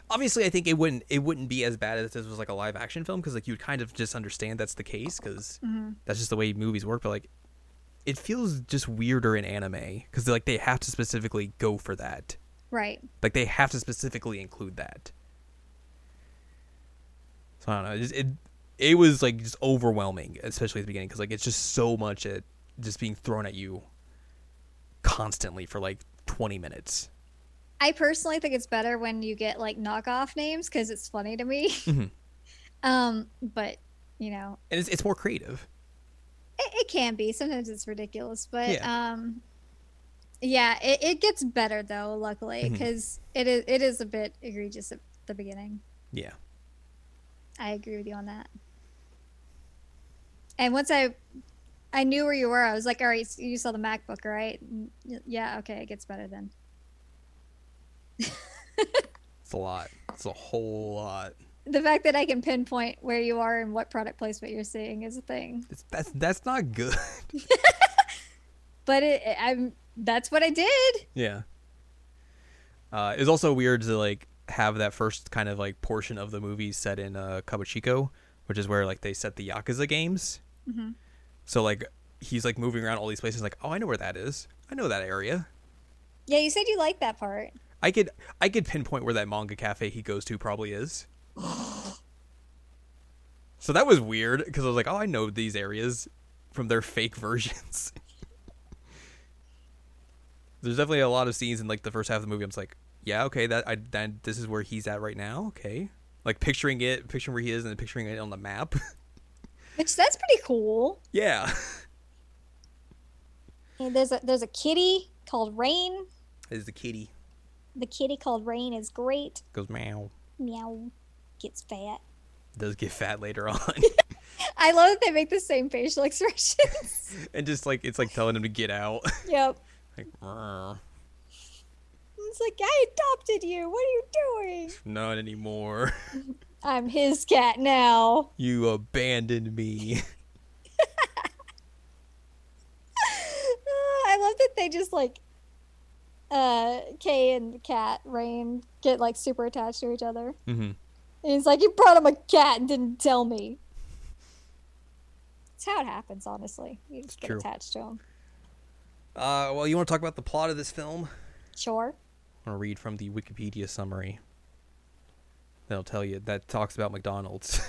obviously, I think it wouldn't it wouldn't be as bad as this was like a live action film, because like you'd kind of just understand that's the case, because mm-hmm. that's just the way movies work. But like, it feels just weirder in anime because like they have to specifically go for that, right? Like they have to specifically include that. So I don't know. It just, it, it was like just overwhelming, especially at the beginning, because like it's just so much at just being thrown at you constantly for like twenty minutes. I personally think it's better when you get like knockoff names because it's funny to me. Mm-hmm. um, but you know, and it's it's more creative. It, it can be sometimes it's ridiculous, but yeah, um, yeah, it, it gets better though, luckily, because mm-hmm. it is it is a bit egregious at the beginning. Yeah, I agree with you on that. And once I, I knew where you were, I was like, all right, you saw the MacBook, right? Yeah, okay, it gets better then. It's a lot. It's a whole lot. The fact that I can pinpoint where you are and what product placement you're seeing is a thing. It's, that's that's not good. But it, I'm. That's what I did. Yeah. Uh, it was also weird to like have that first kind of like portion of the movie set in uh, Kabuchiko, which is where like they set the Yakuza games. Mm-hmm. So like he's like moving around all these places. Like, oh, I know where that is. I know that area. Yeah, you said you liked that part. I could I could pinpoint where that manga cafe he goes to probably is. So that was weird because I was like, oh, I know these areas from their fake versions. There's definitely a lot of scenes in like the first half of the movie. I'm just like, yeah, okay, that I that this is where he's at right now. Okay, like picturing it, picturing where he is, and then picturing it on the map. Which that's pretty cool. Yeah. And there's a there's a kitty called Rain. There's the kitty. The kitty called Rain is great. Goes meow. Meow. Gets fat. Does get fat later on. I love that they make the same facial expressions. And just like, it's like telling him to get out. Yep. Like, rrr. It's like, I adopted you. What are you doing? Not anymore. I'm his cat now. You abandoned me. I love that they just like uh Kay and Cat Rain get like super attached to each other. Mm-hmm. And he's like, you brought him a cat and didn't tell me. It's how it happens, honestly. You just it's get true. attached to him. Uh, well, you want to talk about the plot of this film? Sure. I'm going to read from the Wikipedia summary. That'll tell you. That talks about McDonald's.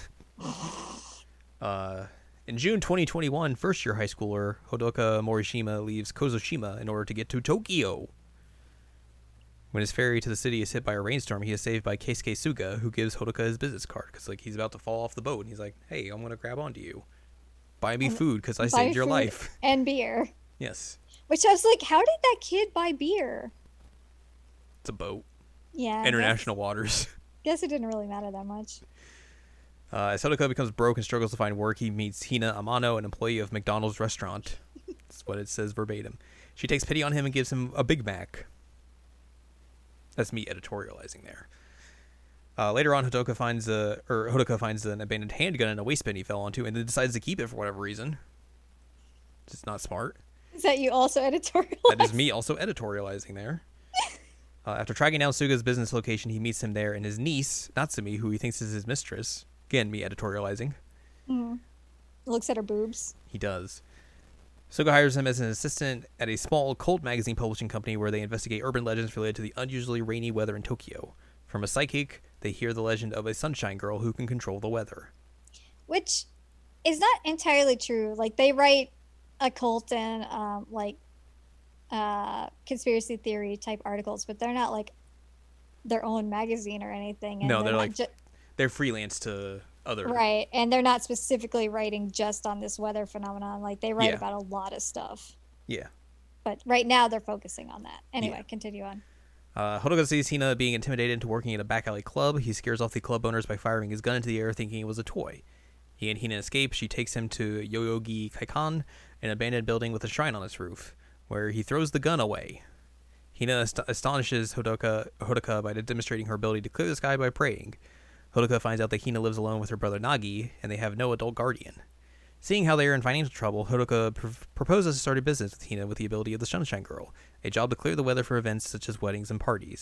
uh, in June twenty twenty-one, first-year high schooler Hodaka Morishima leaves Kozoshima in order to get to Tokyo. When his ferry to the city is hit by a rainstorm, he is saved by Keisuke Suga, who gives Hodaka his business card because like he's about to fall off the boat, and he's like, hey, I'm going to grab onto you. Buy me and food because I saved your life. And beer. Yes. Which I was like, how did that kid buy beer? It's a boat. Yeah. International guess, waters. Guess it didn't really matter that much. Uh, as Hodaka becomes broke and struggles to find work, he meets Hina Amano, an employee of McDonald's restaurant. That's what it says verbatim. She takes pity on him and gives him a Big Mac. That's me editorializing there. Uh, later on, Hodaka finds a or Hodaka finds an abandoned handgun in a waistband he fell onto, and then decides to keep it for whatever reason. It's not smart. Is that you also editorializing? That is me also editorializing there. Uh, after tracking down Suga's business location, he meets him there and his niece, Natsumi, who he thinks is his mistress. Again, me editorializing. Mm. Looks at her boobs. He does. Suga hires him as an assistant at a small cult magazine publishing company where they investigate urban legends related to the unusually rainy weather in Tokyo. From a psychic, they hear the legend of a sunshine girl who can control the weather. Which is not entirely true. Like, they write a cult and, um, like, Uh, conspiracy theory type articles, but they're not like their own magazine or anything. And no, they're, they're like ju- they're freelance to other right, and they're not specifically writing just on this weather phenomenon. Like they write yeah. about a lot of stuff. Yeah. But right now they're focusing on that. Anyway, yeah. continue on. Uh, Hodaka sees Hina being intimidated into working at a back alley club. He scares off the club owners by firing his gun into the air, thinking it was a toy. He and Hina escape. She takes him to Yoyogi Kaikan, an abandoned building with a shrine on its roof, where he throws the gun away. Hina ast- astonishes Hodaka, Hodaka by demonstrating her ability to clear the sky by praying. Hodaka finds out that Hina lives alone with her brother Nagi, and they have no adult guardian. Seeing how they are in financial trouble, Hodaka pr- proposes to start a business with Hina with the ability of the Sunshine Girl, a job to clear the weather for events such as weddings and parties.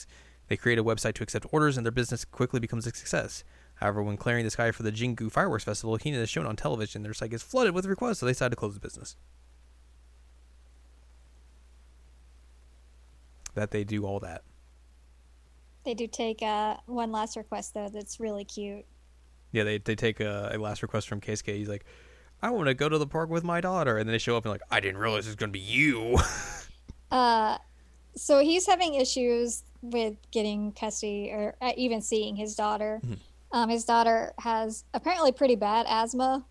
They create a website to accept orders, and their business quickly becomes a success. However, when clearing the sky for the Jingu Fireworks Festival, Hina is shown on television, and their site gets flooded with requests, so they decide to close the business. That they do all that. They do take uh, one last request, though, that's really cute. Yeah, they they take a, a last request from Keisuke. He's like, I want to go to the park with my daughter. And then they show up and like, I didn't realize it was going to be you. uh, So he's having issues with getting custody or uh, even seeing his daughter. Mm-hmm. Um, his daughter has apparently pretty bad asthma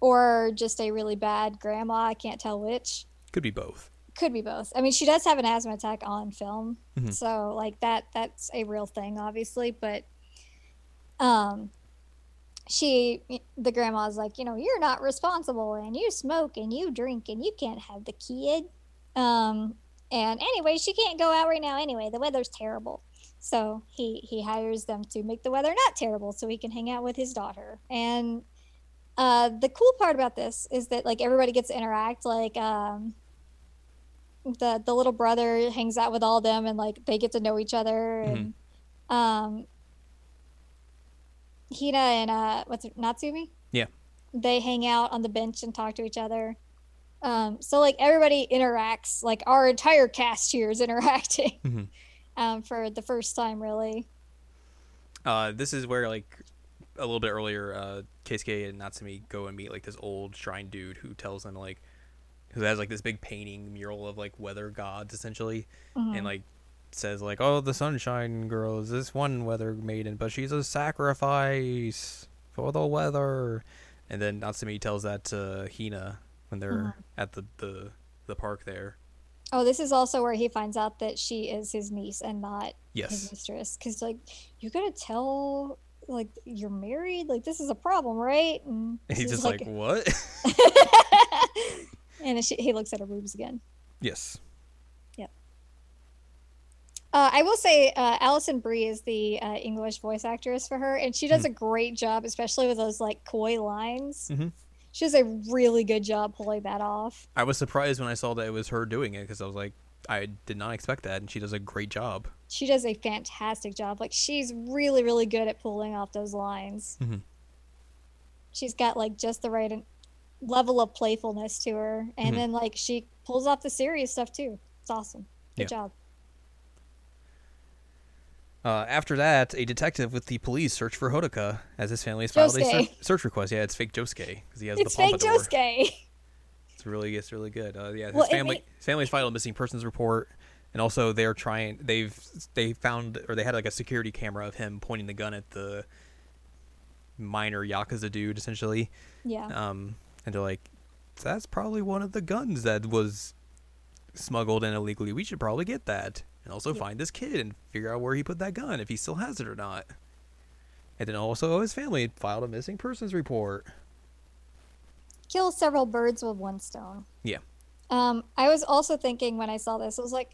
or just a really bad grandma. I can't tell which. Could be both. Could be both. I mean, she does have an asthma attack on film, mm-hmm. so like that that's a real thing, obviously, but um she the grandma's like, you know, you're not responsible and you smoke and you drink and you can't have the kid, um and anyway she can't go out right now anyway, the weather's terrible. So he he hires them to make the weather not terrible so he can hang out with his daughter. And uh the cool part about this is that like everybody gets to interact. Like um the the little brother hangs out with all of them and like they get to know each other. And mm-hmm. um Hina and uh what's it, Natsumi, yeah, they hang out on the bench and talk to each other. Um so like everybody interacts, like our entire cast here is interacting. Mm-hmm. Um for the first time, really. Uh this is where like a little bit earlier uh Keisuke and Natsumi go and meet like this old shrine dude who tells them like who has like this big painting mural of like weather gods essentially, mm-hmm. and like says like, oh, the sunshine girl is this one weather maiden, but she's a sacrifice for the weather. And then Natsumi tells that to Hina when they're mm-hmm. at the, the the park there. Oh, this is also where he finds out that she is his niece and not yes. his mistress, because like you're gonna tell like you're married, like this is a problem, right? And, and he's just like, like what? And she, he looks at her boobs again. Yes. Yep. Uh, I will say uh, Alison Brie is the uh, English voice actress for her, and she does mm. a great job, especially with those like coy lines. Mm-hmm. She does a really good job pulling that off. I was surprised when I saw that it was her doing it, because I was like, I did not expect that, and she does a great job. She does a fantastic job. Like, she's really, really good at pulling off those lines. Mm-hmm. She's got, like, just the right level of playfulness to her, and mm-hmm. then, like, she pulls off the serious stuff, too. It's awesome. Good yeah. job. Uh, after that, a detective with the police searched for Hodaka as his family has filed a ser- search request. Yeah, it's fake Josuke because he has it's the pompadour. It's fake Josuke. It's really, it's really good. Uh, yeah, his well, family it, his family's filed a missing persons report, and also they're trying. They've they found or they had like a security camera of him pointing the gun at the minor Yakuza dude, essentially. Yeah. Um, and they're like, that's probably one of the guns that was smuggled in illegally. We should probably get that. And also yep. find this kid and figure out where he put that gun, if he still has it or not. And then also his family filed a missing persons report. Kill several birds with one stone. Yeah. Um, I was also thinking when I saw this, I was like,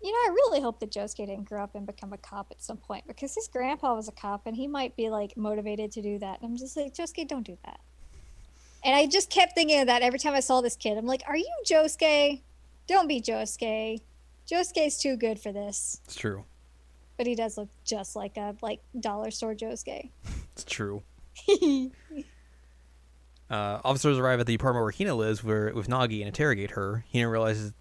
you know, I really hope that Josuke didn't grow up and become a cop at some point, because his grandpa was a cop and he might be like motivated to do that. And I'm just like, Josuke, don't do that. And I just kept thinking of that every time I saw this kid. I'm like, are you Josuke? Don't be Josuke. Josuke's too good for this. It's true. But he does look just like a like dollar store Josuke. It's true. uh, officers arrive at the apartment where Hina lives where, with Nagi and interrogate her. Hina realizes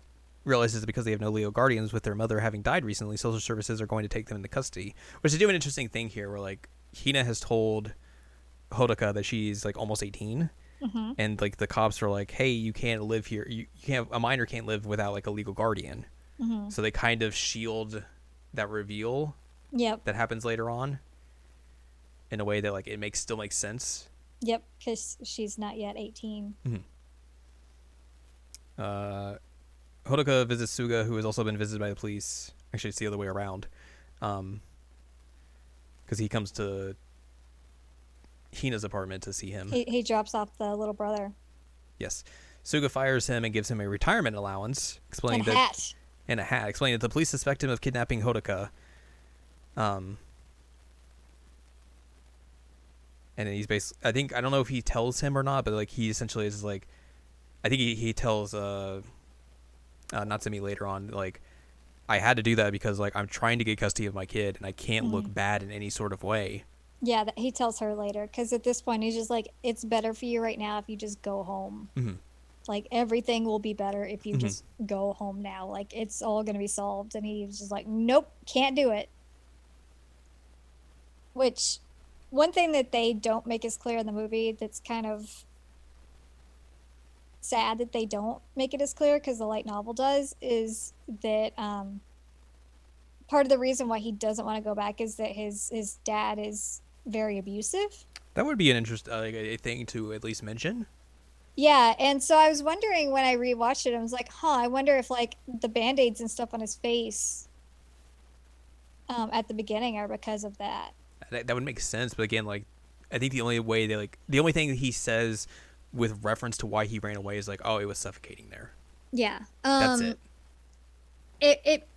realizes because they have no legal guardians with their mother having died recently, social services are going to take them into custody. Which they do an interesting thing here where like Hina has told Hodaka that she's like almost eighteen. Mm-hmm. And like the cops are like, hey, you can't live here. You, you can't, a minor can't live without like a legal guardian. Mm-hmm. So they kind of shield that reveal yep. that happens later on in a way that like it makes still makes sense. Yep, because she's not yet eighteen. Mm-hmm. Uh, Hodaka visits Suga, who has also been visited by the police. Actually, it's the other way around. Because um, he comes to Hina's apartment to see him. He, he drops off the little brother. Yes. Suga fires him and gives him a retirement allowance, explaining and that... hat. And a hat, explaining that the police suspect him of kidnapping Hodaka. Um, and then he's basically, I think, I don't know if he tells him or not, but like he essentially is like, I think he, he tells uh, uh, Natsumi later on, like, I had to do that because like I'm trying to get custody of my kid and I can't mm-hmm. look bad in any sort of way. Yeah, that he tells her later, because at this point he's just like, it's better for you right now if you just go home. Mm-hmm. Like, everything will be better if you mm-hmm. just go home now. Like, it's all going to be solved. And he was just like, nope, can't do it. Which, one thing that they don't make as clear in the movie that's kind of sad that they don't make it as clear because the light novel does, is that um, part of the reason why he doesn't want to go back is that his, his dad is very abusive. That would be an interesting uh, thing to at least mention. Yeah, and so I was wondering when I rewatched it, I was like, huh, I wonder if, like, the Band-Aids and stuff on his face um, at the beginning are because of that. that. That would make sense, but again, like, I think the only way they, like, the only thing that he says with reference to why he ran away is, like, oh, it was suffocating there. Yeah. Um, That's it. It, it.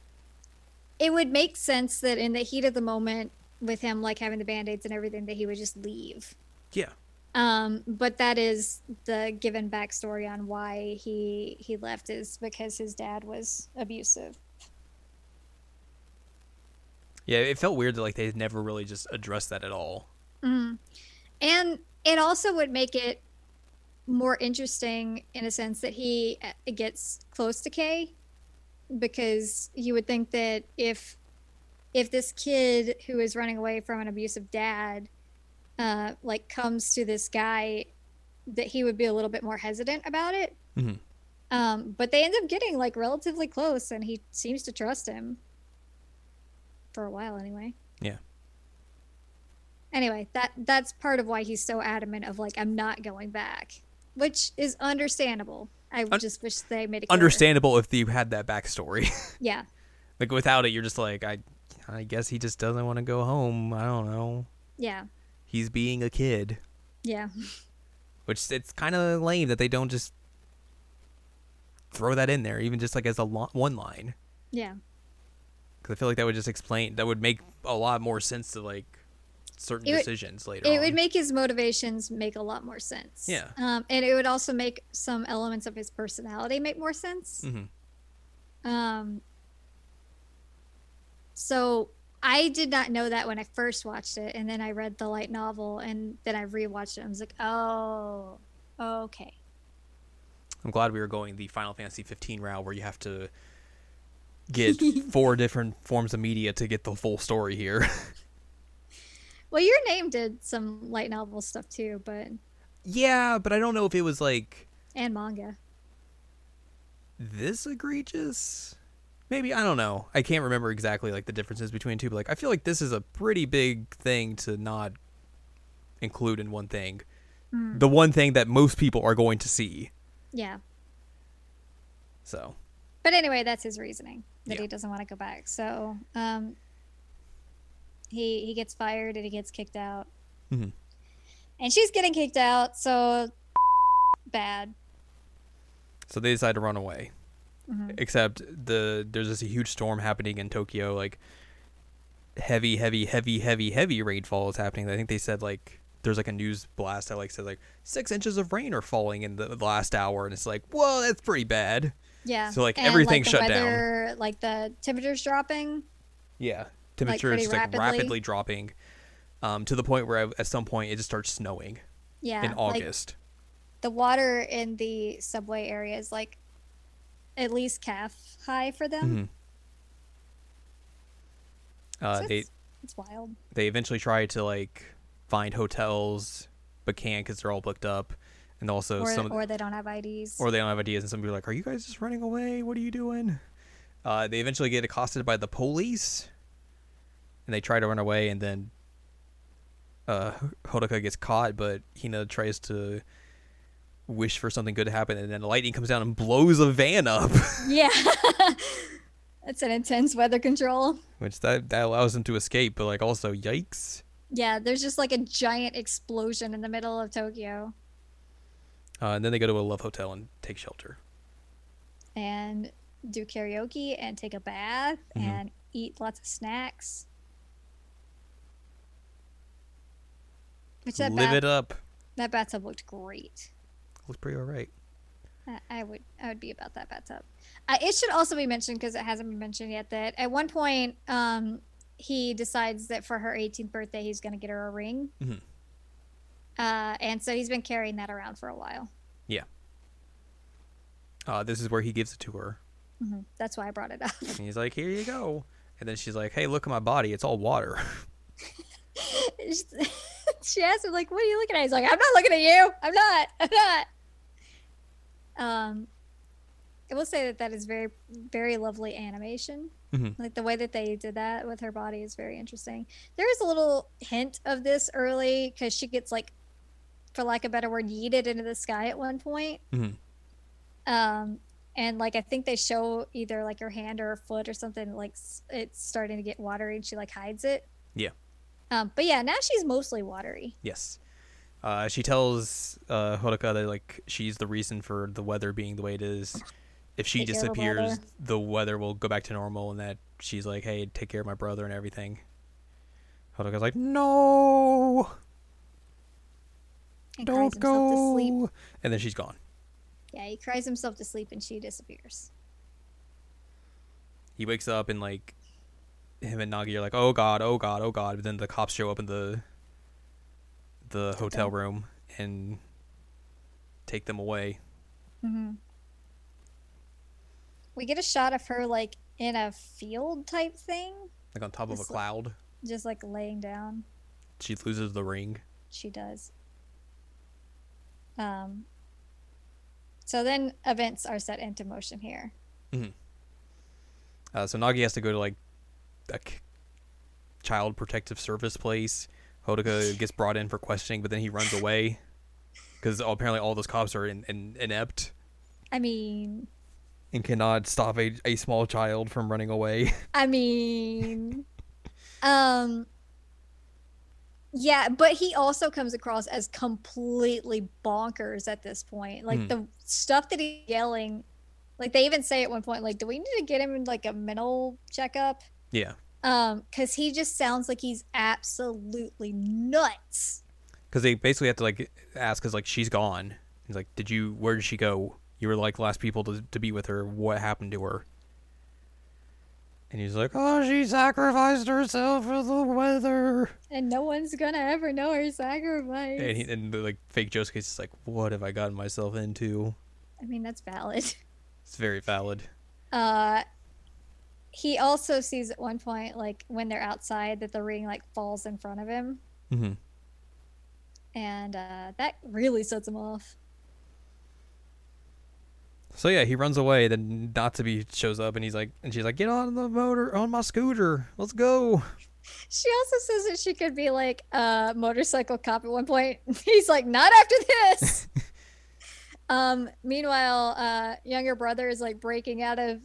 It would make sense that in the heat of the moment with him, like, having the Band-Aids and everything, that he would just leave. Yeah. Um, but that is the given backstory on why he he left, is because his dad was abusive. Yeah, it felt weird that like they never really just addressed that at all. Mm. And it also would make it more interesting in a sense that he gets close to Kay, because you would think that if if this kid who is running away from an abusive dad Uh, like comes to this guy, that he would be a little bit more hesitant about it. Mm-hmm. Um, but they end up getting like relatively close, and he seems to trust him for a while anyway. Yeah. Anyway, that that's part of why he's so adamant of like, I'm not going back, which is understandable. I Un- just wish they made it clear. Understandable if you had that backstory. Yeah. Like without it, you're just like, I, I guess he just doesn't want to go home. I don't know. Yeah. He's being a kid. Yeah. Which it's kind of lame that they don't just throw that in there, even just like as a lo- one line. Yeah. Because I feel like that would just explain, that would make a lot more sense to like certain it decisions would, later it on. It would make his motivations make a lot more sense. Yeah. Um, and it would also make some elements of his personality make more sense. Mm-hmm. Um, so I did not know that when I first watched it, and then I read the light novel, and then I rewatched it. And I was like, oh, okay. I'm glad we were going the Final Fantasy fifteen route, where you have to get four different forms of media to get the full story here. Well, Your Name did some light novel stuff too, but yeah, but I don't know if it was like and manga this egregious. Maybe, I don't know. I can't remember exactly like the differences between two, but like I feel like this is a pretty big thing to not include in one thing. Mm. The one thing that most people are going to see. Yeah. So. But anyway, that's his reasoning that yeah. he doesn't want to go back. So, um, he he gets fired and he gets kicked out. Mm-hmm. And she's getting kicked out, so bad. So they decide to run away. Mm-hmm. Except the there's this huge storm happening in Tokyo, like heavy, heavy, heavy, heavy, heavy rainfall is happening. I think they said like there's like a news blast that like said like six inches of rain are falling in the last hour, and it's like, whoa, that's pretty bad. Yeah. So like and, everything like, shut weather, down. Like the temperature's dropping. Yeah, temperature's like, just, like rapidly. rapidly dropping, um, to the point where I, at some point it just starts snowing. Yeah. In August. Like, the water in the subway area is like at least calf high for them. Mm-hmm. uh, so they, it's, it's wild. They eventually try to like find hotels, but can't because they're all booked up. And also or, some or they don't have I Ds. Or they don't have I Ds, and some people are like, "Are you guys just running away? What are you doing?" Uh, they eventually get accosted by the police, and they try to run away. And then uh, Hodaka gets caught, but Hina tries to wish for something good to happen, and then lightning comes down and blows a van up. Yeah, that's an intense weather control. Which that that allows them to escape, but like also, yikes. Yeah, there's just like a giant explosion in the middle of Tokyo. Uh, and then they go to a love hotel and take shelter. And do karaoke and take a bath, mm-hmm. and eat lots of snacks. Which that Live bath, it up. That bathtub looked great. It looked pretty all right. I, I, would, I would be about that bathtub. Uh, it should also be mentioned, because it hasn't been mentioned yet, that at one point um, he decides that for her eighteenth birthday he's going to get her a ring. Mm-hmm. Uh, and so he's been carrying that around for a while. Yeah. Uh, this is where he gives it to her. Mm-hmm. That's why I brought it up. And he's like, "Here you go." And then she's like, "Hey, look at my body. It's all water." She asks him, like, "What are you looking at?" He's like, "I'm not looking at you. I'm not. I'm not." Um, I will say that that is very, very lovely animation. Mm-hmm. Like the way that they did that with her body is very interesting. There is a little hint of this early, because she gets like, for lack of a better word, yeeted into the sky at one point. Mm-hmm. Um, and like I think they show either like her hand or her foot or something, like it's starting to get watery and she like hides it. Yeah. Um, but yeah, now she's mostly watery. Yes. Uh, she tells uh, Hodaka that like she's the reason for the weather being the way it is. If she disappears, the weather will go back to normal, and that she's like, "Hey, take care of my brother and everything." Hodaka's like, "No, don't go." And then she's gone. Yeah, he cries himself to sleep, and she disappears. He wakes up, and like him and Nagi are like, "Oh God, oh God, oh God!" But then the cops show up in the the hotel room and take them away. Mm-hmm. We get a shot of her like in a field type thing, like on top just of a cloud, like, just like laying down. She loses the ring. She does. Um. So then events are set into motion here. Mm-hmm. Uh, so Nagi has to go to like a k- child protective service place. Hodaka gets brought in for questioning, but then he runs away because apparently all those cops are in- in- inept. I mean. And cannot stop a, a small child from running away. I mean, um, yeah, but he also comes across as completely bonkers at this point. Like mm. the stuff that he's yelling, like they even say at one point, like, "Do we need to get him in like a mental checkup?" Yeah. Um, because he just sounds like he's absolutely nuts. Because they basically have to like ask, because like she's gone. He's like, "Did you? Where did she go? You were like the last people to to be with her. What happened to her?" And he's like, oh, she sacrificed herself for the weather. And no one's going to ever know her sacrifice. And, he, and like, fake Josuke is like, what have I gotten myself into? I mean, that's valid. It's very valid. Uh, he also sees at one point, like, when they're outside, that the ring, like, falls in front of him. Mm-hmm. And uh, that really sets him off. So yeah, he runs away. Then Natsumi shows up, and he's like, and she's like, "Get on the motor, on my scooter, let's go." She also says that she could be like a motorcycle cop at one point. He's like, "Not after this." um. Meanwhile, uh, younger brother is like breaking out of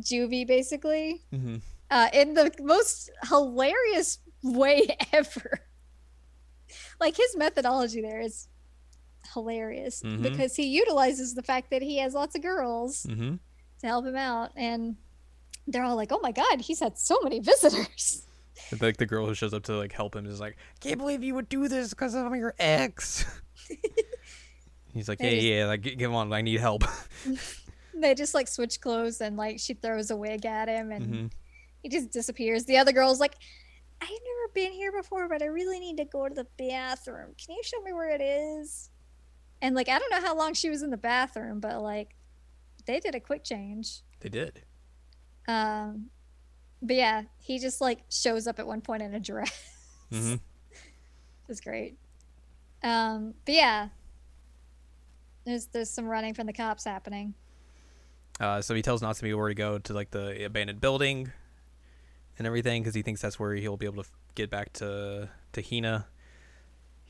juvie, basically, mm-hmm. uh, in the most hilarious way ever. Like, his methodology there is hilarious, mm-hmm. because he utilizes the fact that he has lots of girls mm-hmm. to help him out, and they're all like, oh my god, he's had so many visitors. And, like, the girl who shows up to like help him is like, I can't believe you would do this because I'm your ex. He's like, hey, yeah, yeah, like, come on, I need help. They just like switch clothes, and like she throws a wig at him, and mm-hmm. he just disappears. The other girl's like, I've never been here before, but I really need to go to the bathroom. Can you show me where it is? And, like, I don't know how long she was in the bathroom, but, like, they did a quick change. They did. Um, but, yeah, he just, like, shows up at one point in a dress. Mm-hmm. It's great. Um, but, yeah, there's there's some running from the cops happening. Uh, so he tells Natsumi where to go, to, like, the abandoned building and everything, because he thinks that's where he'll be able to get back to, to Hina.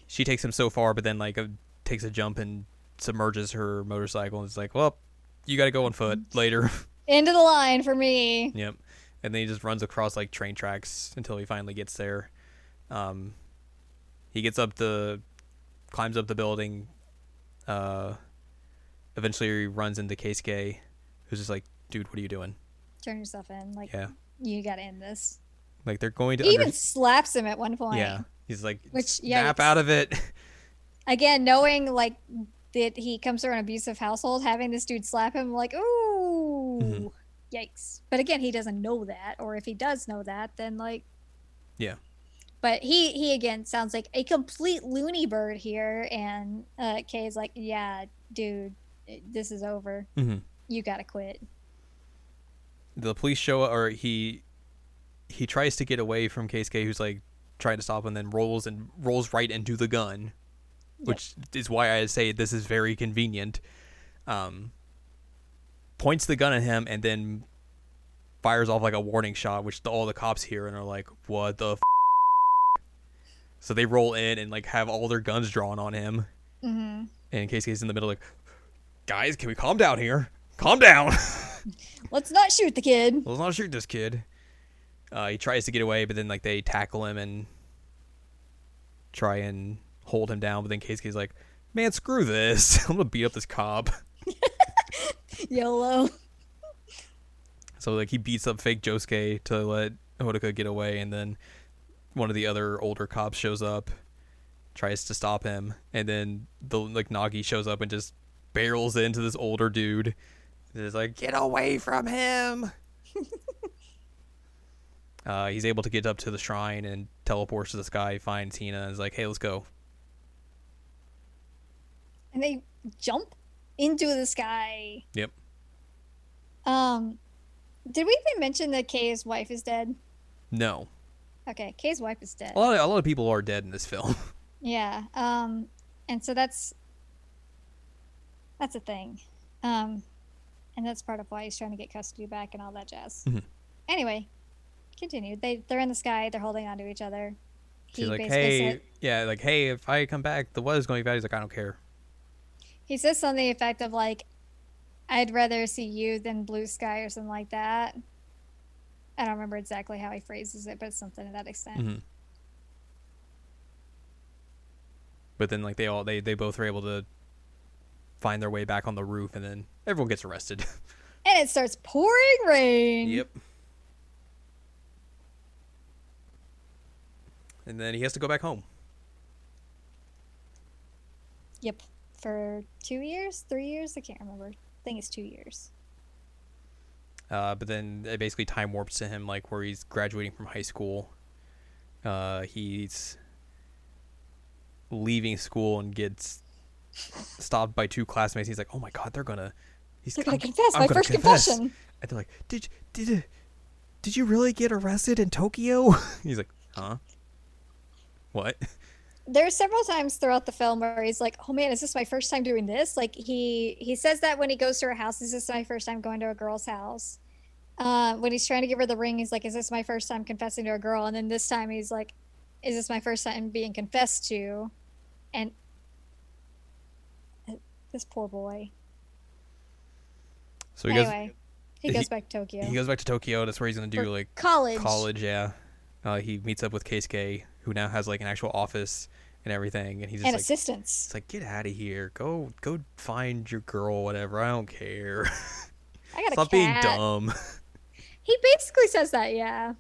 She takes him so far, but then, like, a takes a jump and submerges her motorcycle, and it's like, well, you gotta go on foot later. End of the line for me. Yep. And then he just runs across like train tracks until he finally gets there. Um he gets up the climbs up the building, uh eventually runs into Keisuke, who's just like, dude, what are you doing? Turn yourself in. Like, yeah, you gotta end this. Like, they're going to he under- even slaps him at one point. Yeah. He's like, which, yeah, snap out of it. Again, knowing, like, that he comes from an abusive household, having this dude slap him, like, ooh, mm-hmm. yikes. But again, he doesn't know that, or if he does know that, then, like... Yeah. But he, he again, sounds like a complete loony bird here, and uh, Kay's like, yeah, dude, this is over. Mm-hmm. You gotta quit. The police show up, or he, he tries to get away from Keisuke, who's, like, trying to stop him, and then rolls, and rolls right into the gun. Which is why I say this is very convenient. Um, points the gun at him and then fires off like a warning shot, which the, all the cops hear and are like, what the f-? So they roll in and like have all their guns drawn on him. Mm-hmm. And Keisuke's in the middle like, guys, can we calm down here? Calm down. Let's not shoot the kid. Let's not shoot this kid. Uh, he tries to get away, but then like they tackle him and try and hold him down, but then Keisuke's like, man, screw this. I'm gonna beat up this cop. YOLO. So like he beats up fake Josuke to let Hodaka get away, and then one of the other older cops shows up, tries to stop him, and then the like Nagi shows up and just barrels into this older dude and is like, get away from him. uh, he's able to get up to the shrine and teleports to the sky, finds Hina, and is like, hey, let's go. And they jump into the sky. Yep. Um, did we even mention that Kay's wife is dead? No. Okay, Kay's wife is dead. A lot of, a lot of people are dead in this film. Yeah. Um, and so that's that's a thing. Um, and that's part of why he's trying to get custody back and all that jazz. Mm-hmm. Anyway, continue. They they're in the sky. They're holding on to each other. She's he like, hey, said, yeah, like, hey, if I come back, the weather's going to be bad. He's like, I don't care. He says something to the effect of, like, I'd rather see you than blue sky or something like that. I don't remember exactly how he phrases it, but it's something to that extent. Mm-hmm. But then, like, they all, they, they both are able to find their way back on the roof, and then everyone gets arrested. And it starts pouring rain. Yep. And then he has to go back home. Yep. For two years? Three years? I can't remember. I think it's two years. Uh, but then it basically time warps to him, like, where he's graduating from high school. Uh, he's leaving school and gets stopped by two classmates. He's like, oh, my God, they're going to... They're going to confess, I'm my first confess. confession. And they're like, did, did, did you really get arrested in Tokyo? He's like, huh? What? There's several times throughout the film where he's like, oh, man, is this my first time doing this? Like, he, he says that when he goes to her house, is this my first time going to a girl's house? Uh, when he's trying to give her the ring, he's like, is this my first time confessing to a girl? And then this time he's like, is this my first time being confessed to? And this poor boy. So he anyway, goes, he goes he, back to Tokyo. He goes back to Tokyo. That's where he's going to do, For like, college. College, yeah. Uh, he meets up with Keisuke, who now has, like, an actual office and everything. And he's just and like, assistants. It's like, get out of here. Go go find your girl, whatever. I don't care. I got Stop a cat. Stop being dumb. He basically says that, yeah.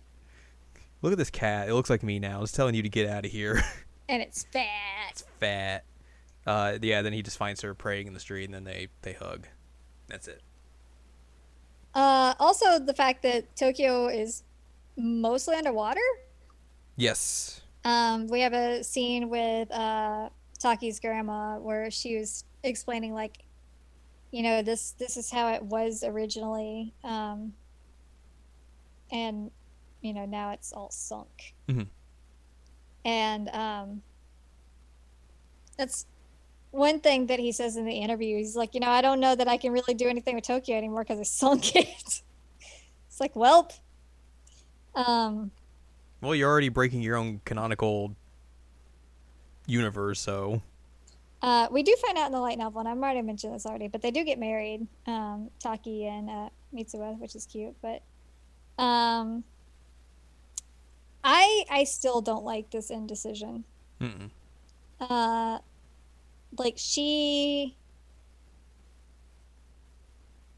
Look at this cat. It looks like me now. It's telling you to get out of here. And it's fat. It's fat. Uh, yeah, then he just finds her praying in the street, and then they, they hug. That's it. Uh, also, the fact that Tokyo is mostly underwater. Yes. Um, we have a scene with uh, Taki's grandma where she was explaining, like, you know, this this is how it was originally, um, and you know now it's all sunk. Mm-hmm. And um, that's. One thing that he says in the interview, he's like, you know, I don't know that I can really do anything with Tokyo anymore because I sunk it. It's like, welp. Um, well, you're already breaking your own canonical universe, so. Uh, we do find out in the light novel, and I might have mentioned this already, but they do get married, um, Taki and uh, Mitsuha, which is cute. But um, I I still don't like this indecision. Mm-mm. Uh. Like, she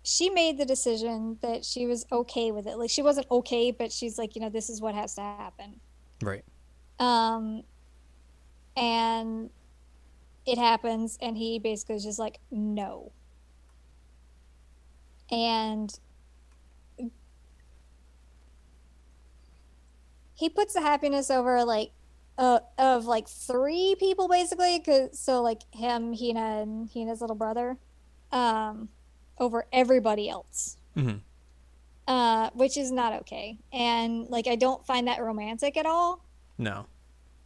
she made the decision that she was okay with it. Like, she wasn't okay, but she's like, you know, this is what has to happen. Right. Um, and it happens, and he basically is just like, no. And he puts the happiness over, like, Uh, of like three people basically, cause so like him, Hina, and Hina's little brother, um, over everybody else, mm-hmm. uh, which is not okay. And like I don't find that romantic at all. No.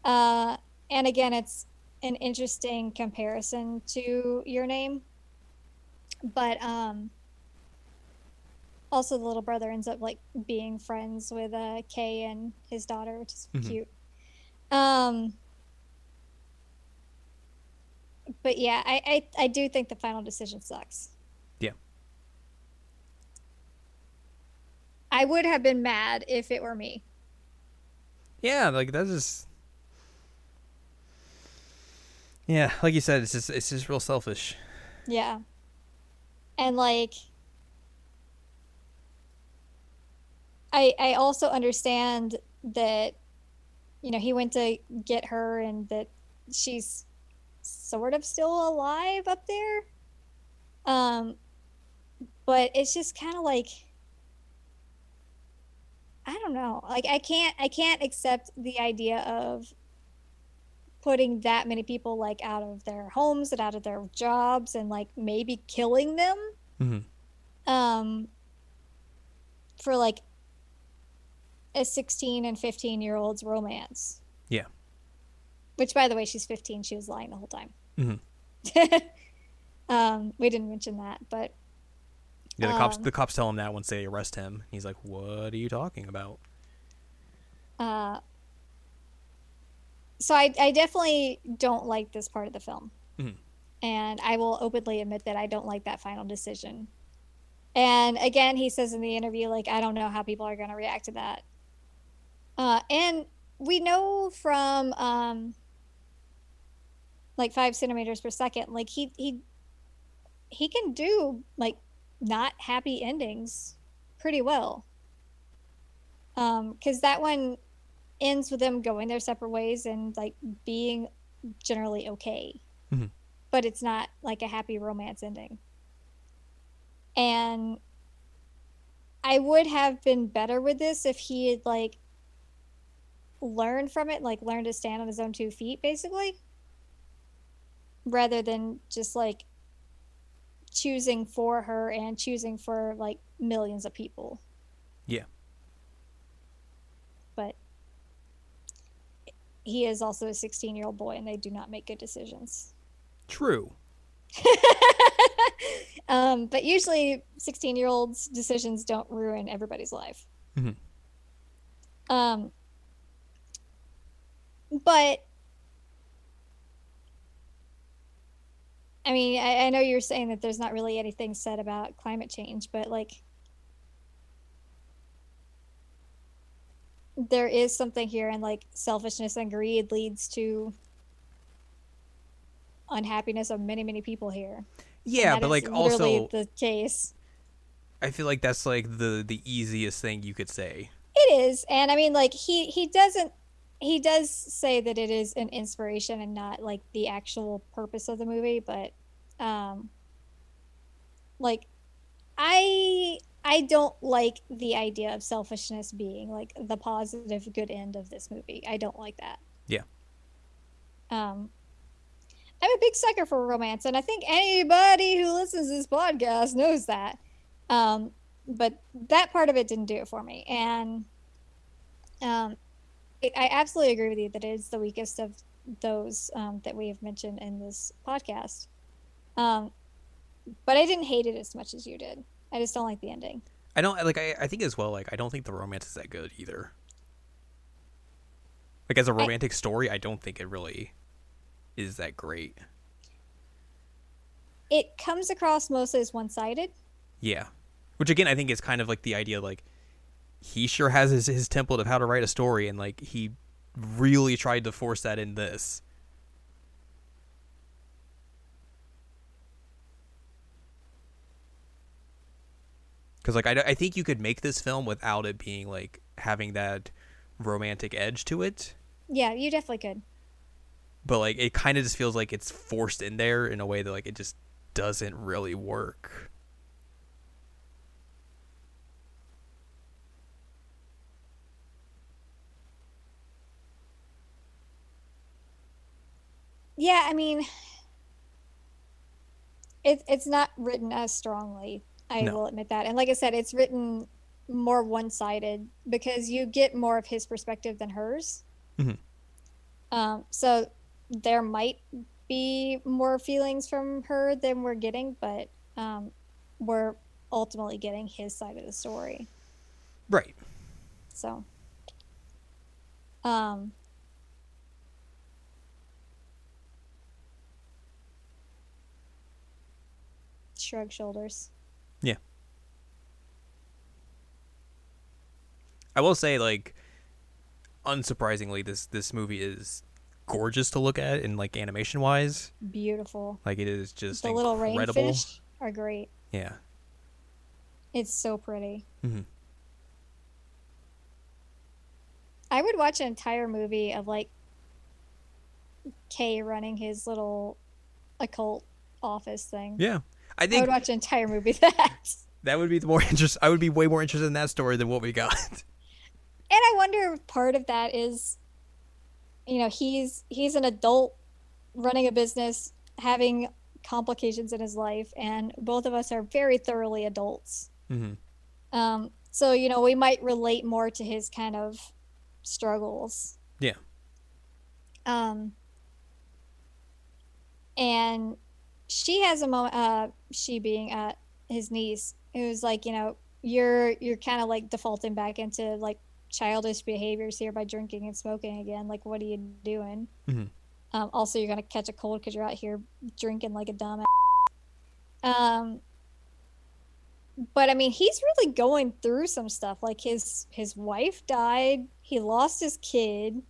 Uh, and again, it's an interesting comparison to Your Name, but um, also the little brother ends up like being friends with uh, Kay and his daughter, which is mm-hmm. cute. Um, but yeah, I, I, I do think the final decision sucks. Yeah. I would have been mad if it were me. Yeah, like that's just. Yeah, like you said, it's just it's just real selfish. Yeah. And like. I I also understand that. You know, he went to get her and that she's sort of still alive up there. Um, but it's just kind of like, I don't know. Like, I can't, I can't accept the idea of putting that many people like out of their homes and out of their jobs and like maybe killing them. Mm-hmm. Um, for like, a sixteen and fifteen year old's romance. Yeah. Which, by the way, she's fifteen. She was lying the whole time. Mm-hmm. um, we didn't mention that, but. Yeah, the um, cops. The cops tell him that once they arrest him. He's like, "What are you talking about?" Uh. So I, I definitely don't like this part of the film, mm-hmm. and I will openly admit that I don't like that final decision. And again, he says in the interview, like, "I don't know how people are going to react to that." Uh, and we know from, um, like, five centimeters per second, like, he he he can do, like, not happy endings pretty well. Um, 'cause that one ends with them going their separate ways and, like, being generally okay. Mm-hmm. But it's not, like, a happy romance ending. And I would have been better with this if he had like learned from it, like learned to stand on his own two feet, basically, rather than just like choosing for her and choosing for like millions of people. Yeah. But he is also a sixteen-year-old boy, and they do not make good decisions. True. um, but usually sixteen-year-olds' decisions don't ruin everybody's life. Mm-hmm. Um, but, I mean, I, I know you're saying that there's not really anything said about climate change, but, like, there is something here, and like selfishness and greed leads to unhappiness of many, many people here. Yeah, but like also the case. I feel like that's like the the easiest thing you could say. It is, and I mean, like he he doesn't he does say that it is an inspiration and not like the actual purpose of the movie, but um, like I. I don't like the idea of selfishness being like the positive good end of this movie. I don't like that. Yeah. Um, I'm a big sucker for romance, and I think anybody who listens to this podcast knows that. Um, but that part of it didn't do it for me. And um, it, I absolutely agree with you that it is the weakest of those um, that we have mentioned in this podcast. Um, but I didn't hate it as much as you did. I just don't like the ending. I don't like. I, I think as well. Like, I don't think the romance is that good either. Like, as a romantic I, story, I don't think it really is that great. It comes across mostly as one-sided. Yeah, which again, I think is kind of like the idea. Like, he sure has his his template of how to write a story, and like he really tried to force that in this. Because, like, I, I think you could make this film without it being, like, having that romantic edge to it. Yeah, you definitely could. But, like, it kind of just feels like it's forced in there in a way that, like, it just doesn't really work. Yeah, I mean, it, it's not written as strongly. I no. will admit that. And like I said, it's written more one-sided because you get more of his perspective than hers. Mm-hmm. Um, so there might be more feelings from her than we're getting, but um, we're ultimately getting his side of the story. Right. So. Um. Shrug shoulders. Yeah. I will say, like, unsurprisingly, this, this movie is gorgeous to look at and, like, animation-wise. Beautiful. Like, it is just the incredible. The little rainfish are great. Yeah. It's so pretty. Mm-hmm. I would watch an entire movie of, like, Kay running his little occult office thing. Yeah. I, think I would watch an entire movie that. That would be the more interest. I would be way more interested in that story than what we got. And I wonder if part of that is, you know, he's he's an adult running a business, having complications in his life, and both of us are very thoroughly adults. Mm-hmm. Um, so you know, we might relate more to his kind of struggles. Yeah. Um. And. She has a moment, uh, she being uh, his niece, who's like, you know, you're you're kind of like defaulting back into like childish behaviors here by drinking and smoking again. Like, what are you doing? Mm-hmm. Um, also, you're going to catch a cold because you're out here drinking like a dumb ass. Um, but, I mean, he's really going through some stuff. Like, his his wife died. He lost his kid.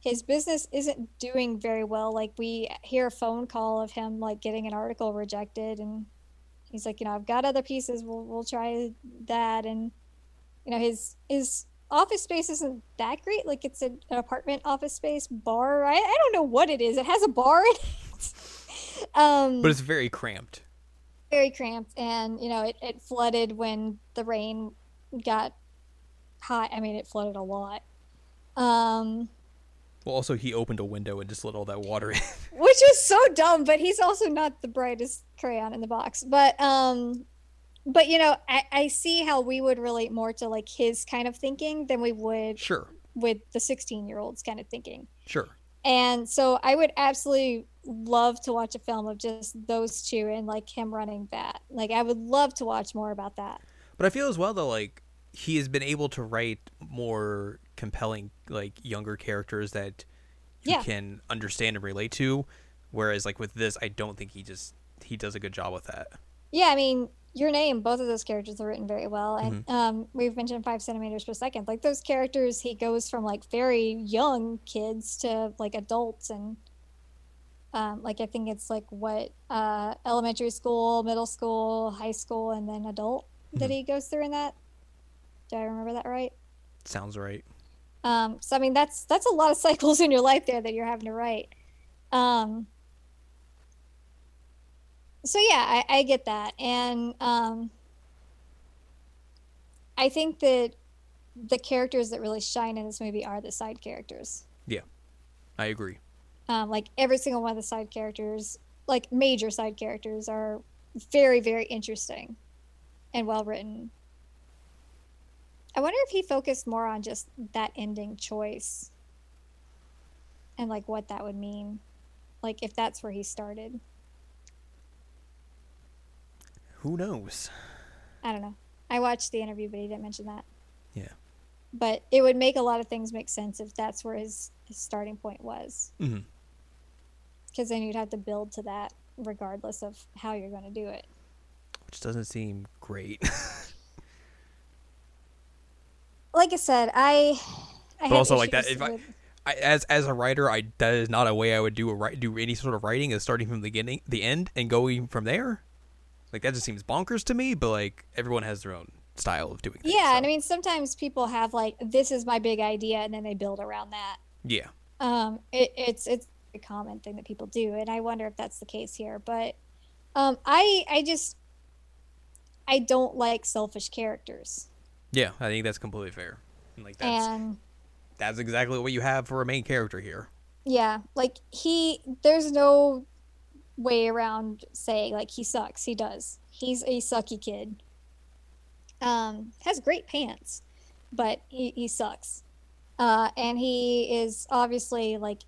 His business isn't doing very well. Like, we hear a phone call of him, like, getting an article rejected. And he's like, you know, I've got other pieces. We'll we'll try that. And, you know, his his office space isn't that great. Like, it's a, an apartment office space bar. I, I don't know what it is. It has a bar in it. um, but it's very cramped. Very cramped. And, you know, it, it flooded when the rain got high. I mean, it flooded a lot. Um, well, also, he opened a window and just let all that water in. Which is so dumb, but he's also not the brightest crayon in the box. But, um, but you know, I, I see how we would relate more to, like, his kind of thinking than we would sure. with the sixteen-year-old's kind of thinking. Sure. And so I would absolutely love to watch a film of just those two and, like, him running that. Like, I would love to watch more about that. But I feel as well, though, like, he has been able to write more compelling, like, younger characters that you yeah. can understand and relate to. Whereas, like, with this, I don't think he just, he does a good job with that. Yeah, I mean, Your Name, both of those characters are written very well. And mm-hmm. um, we've mentioned five centimeters per second. Like, those characters, he goes from, like, very young kids to, like, adults and... Um, like, I think it's, like, what, uh, elementary school, middle school, high school, and then adult that mm-hmm. he goes through in that. Do I remember that right? Sounds right. Um, so, I mean, that's that's a lot of cycles in your life there that you're having to write. Um, so, yeah, I, I get that. And um, I think that the characters that really shine in this movie are the side characters. Yeah, I agree. Um, like, every single one of the side characters, like, major side characters, are very, very interesting and well-written. I wonder if he focused more on just that ending choice and, like, what that would mean. Like, if that's where he started. Who knows? I don't know. I watched the interview, but he didn't mention that. Yeah. But it would make a lot of things make sense if that's where his, his starting point was. Mm-hmm. Because then you'd have to build to that regardless of how you're going to do it. Which doesn't seem great. Like I said, I... I but also like that, if with... I, I, as as a writer, I that is not a way I would do a do any sort of writing, is starting from the beginning, the end, and going from there. Like, that just seems bonkers to me. But, like, everyone has their own style of doing things, yeah, so. And I mean, sometimes people have, like, this is my big idea, and then they build around that. Yeah. Um, it, it's it's. a common thing that people do, and I wonder if that's the case here. But um I I just I don't like selfish characters. Yeah, I think that's completely fair. And like that's and, that's exactly what you have for a main character here. Yeah, like he there's no way around saying like he sucks. He does. He's a sucky kid. Um has great pants, but he, he sucks. Uh and he is obviously like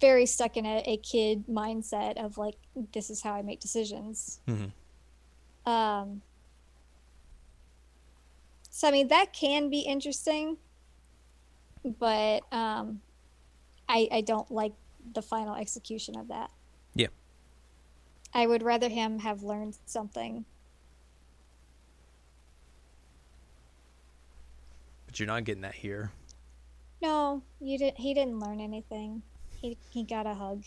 very stuck in a, a kid mindset of like, this is how I make decisions. Mm-hmm. Um, so, I mean, that can be interesting, but um, I, I don't like the final execution of that. Yeah. I would rather him have learned something. But you're not getting that here. No, you didn't. He didn't learn anything. He, he got a hug.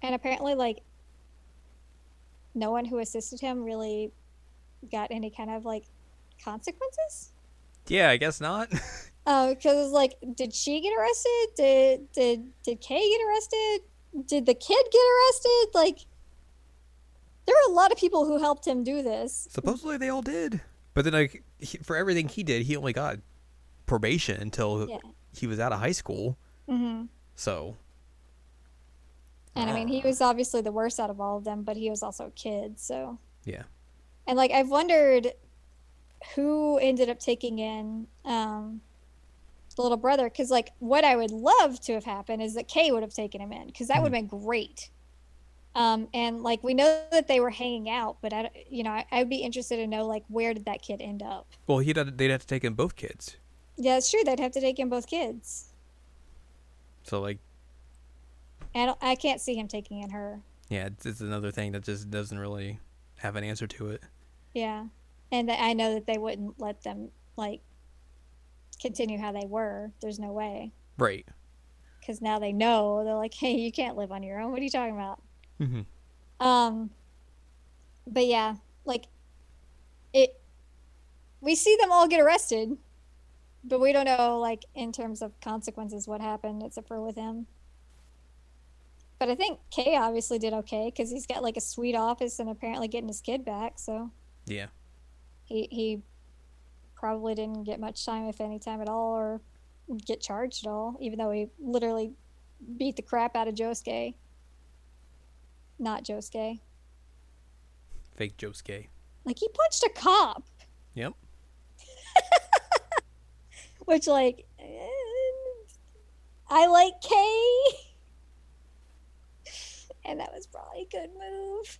And apparently, like, no one who assisted him really got any kind of, like, consequences? Yeah, I guess not. Oh, uh, because, like, did she get arrested? Did, did, did Kay get arrested? Did the kid get arrested? Like, there were a lot of people who helped him do this. Supposedly they all did. But then, like, he, for everything he did, he only got... probation until yeah. he was out of high school. Mm-hmm. So. And I mean, he was obviously the worst out of all of them, but he was also a kid, so. Yeah. And like, I've wondered who ended up taking in um, the little brother, because like, what I would love to have happened is that Kay would have taken him in, because that mm-hmm. would have been great. Um, and like, we know that they were hanging out, but I, you know, I, I'd be interested to know like, where did that kid end up? Well, he'd have, they'd have to take in both kids. Yeah, it's true. They'd have to take in both kids. So, like... I, don't, I can't see him taking in her. Yeah, it's, it's another thing that just doesn't really have an answer to it. Yeah. And th- I know that they wouldn't let them, like, continue how they were. There's no way. Right. Because now they know. They're like, hey, you can't live on your own. What are you talking about? Mm-hmm. Um, but, yeah, like, it... We see them all get arrested... But we don't know, like, in terms of consequences, what happened, except for with him. But I think Kay obviously did okay because he's got like a sweet office and apparently getting his kid back. So yeah, he he probably didn't get much time, if any time at all, or get charged at all, even though he literally beat the crap out of Josuke. Not Josuke. Fake Josuke. Like, he punched a cop. Yep. Which, like, I like Kay. And that was probably a good move.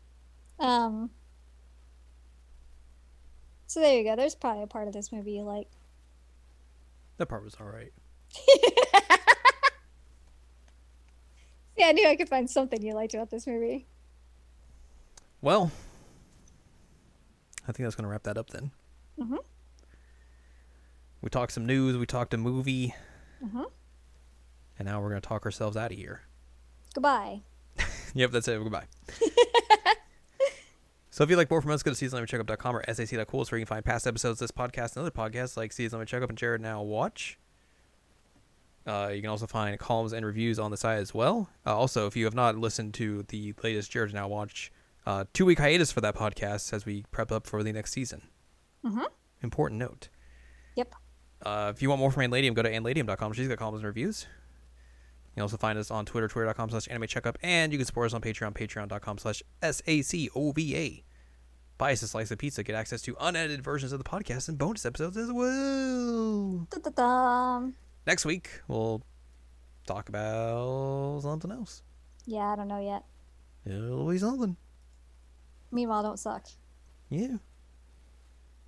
Um, so there you go. There's probably a part of this movie you like. That part was all right. Yeah, I knew I could find something you liked about this movie. Well, I think that's going to wrap that up then. Mm-hmm. We talked some news. We talked a movie. Mm-hmm. And now we're going to talk ourselves out of here. Goodbye. Yep, that's it. Goodbye. So if you'd like more from us, go to season eleven checkup dot com or sac dot cool so you can find past episodes of this podcast and other podcasts like Season eleven Checkup and Jared Now Watch. Uh, you can also find columns and reviews on the site as well. Uh, also, if you have not listened to the latest Jared Now Watch, uh, two-week hiatus for that podcast as we prep up for the next season. Mm-hmm. Important note. Yep. Uh, if you want more from Anladium, go to anladium dot com. She's got columns and reviews. You can also find us on Twitter, twitter.com slash anime checkup, and you can support us on Patreon, patreon.com slash S-A-C-O-V-A. Buy us a slice of pizza, get access to unedited versions of the podcast and bonus episodes as well. Da-da-da. Next week, we'll talk about something else. Yeah, I don't know yet. It'll be something. Meanwhile, don't suck. Yeah.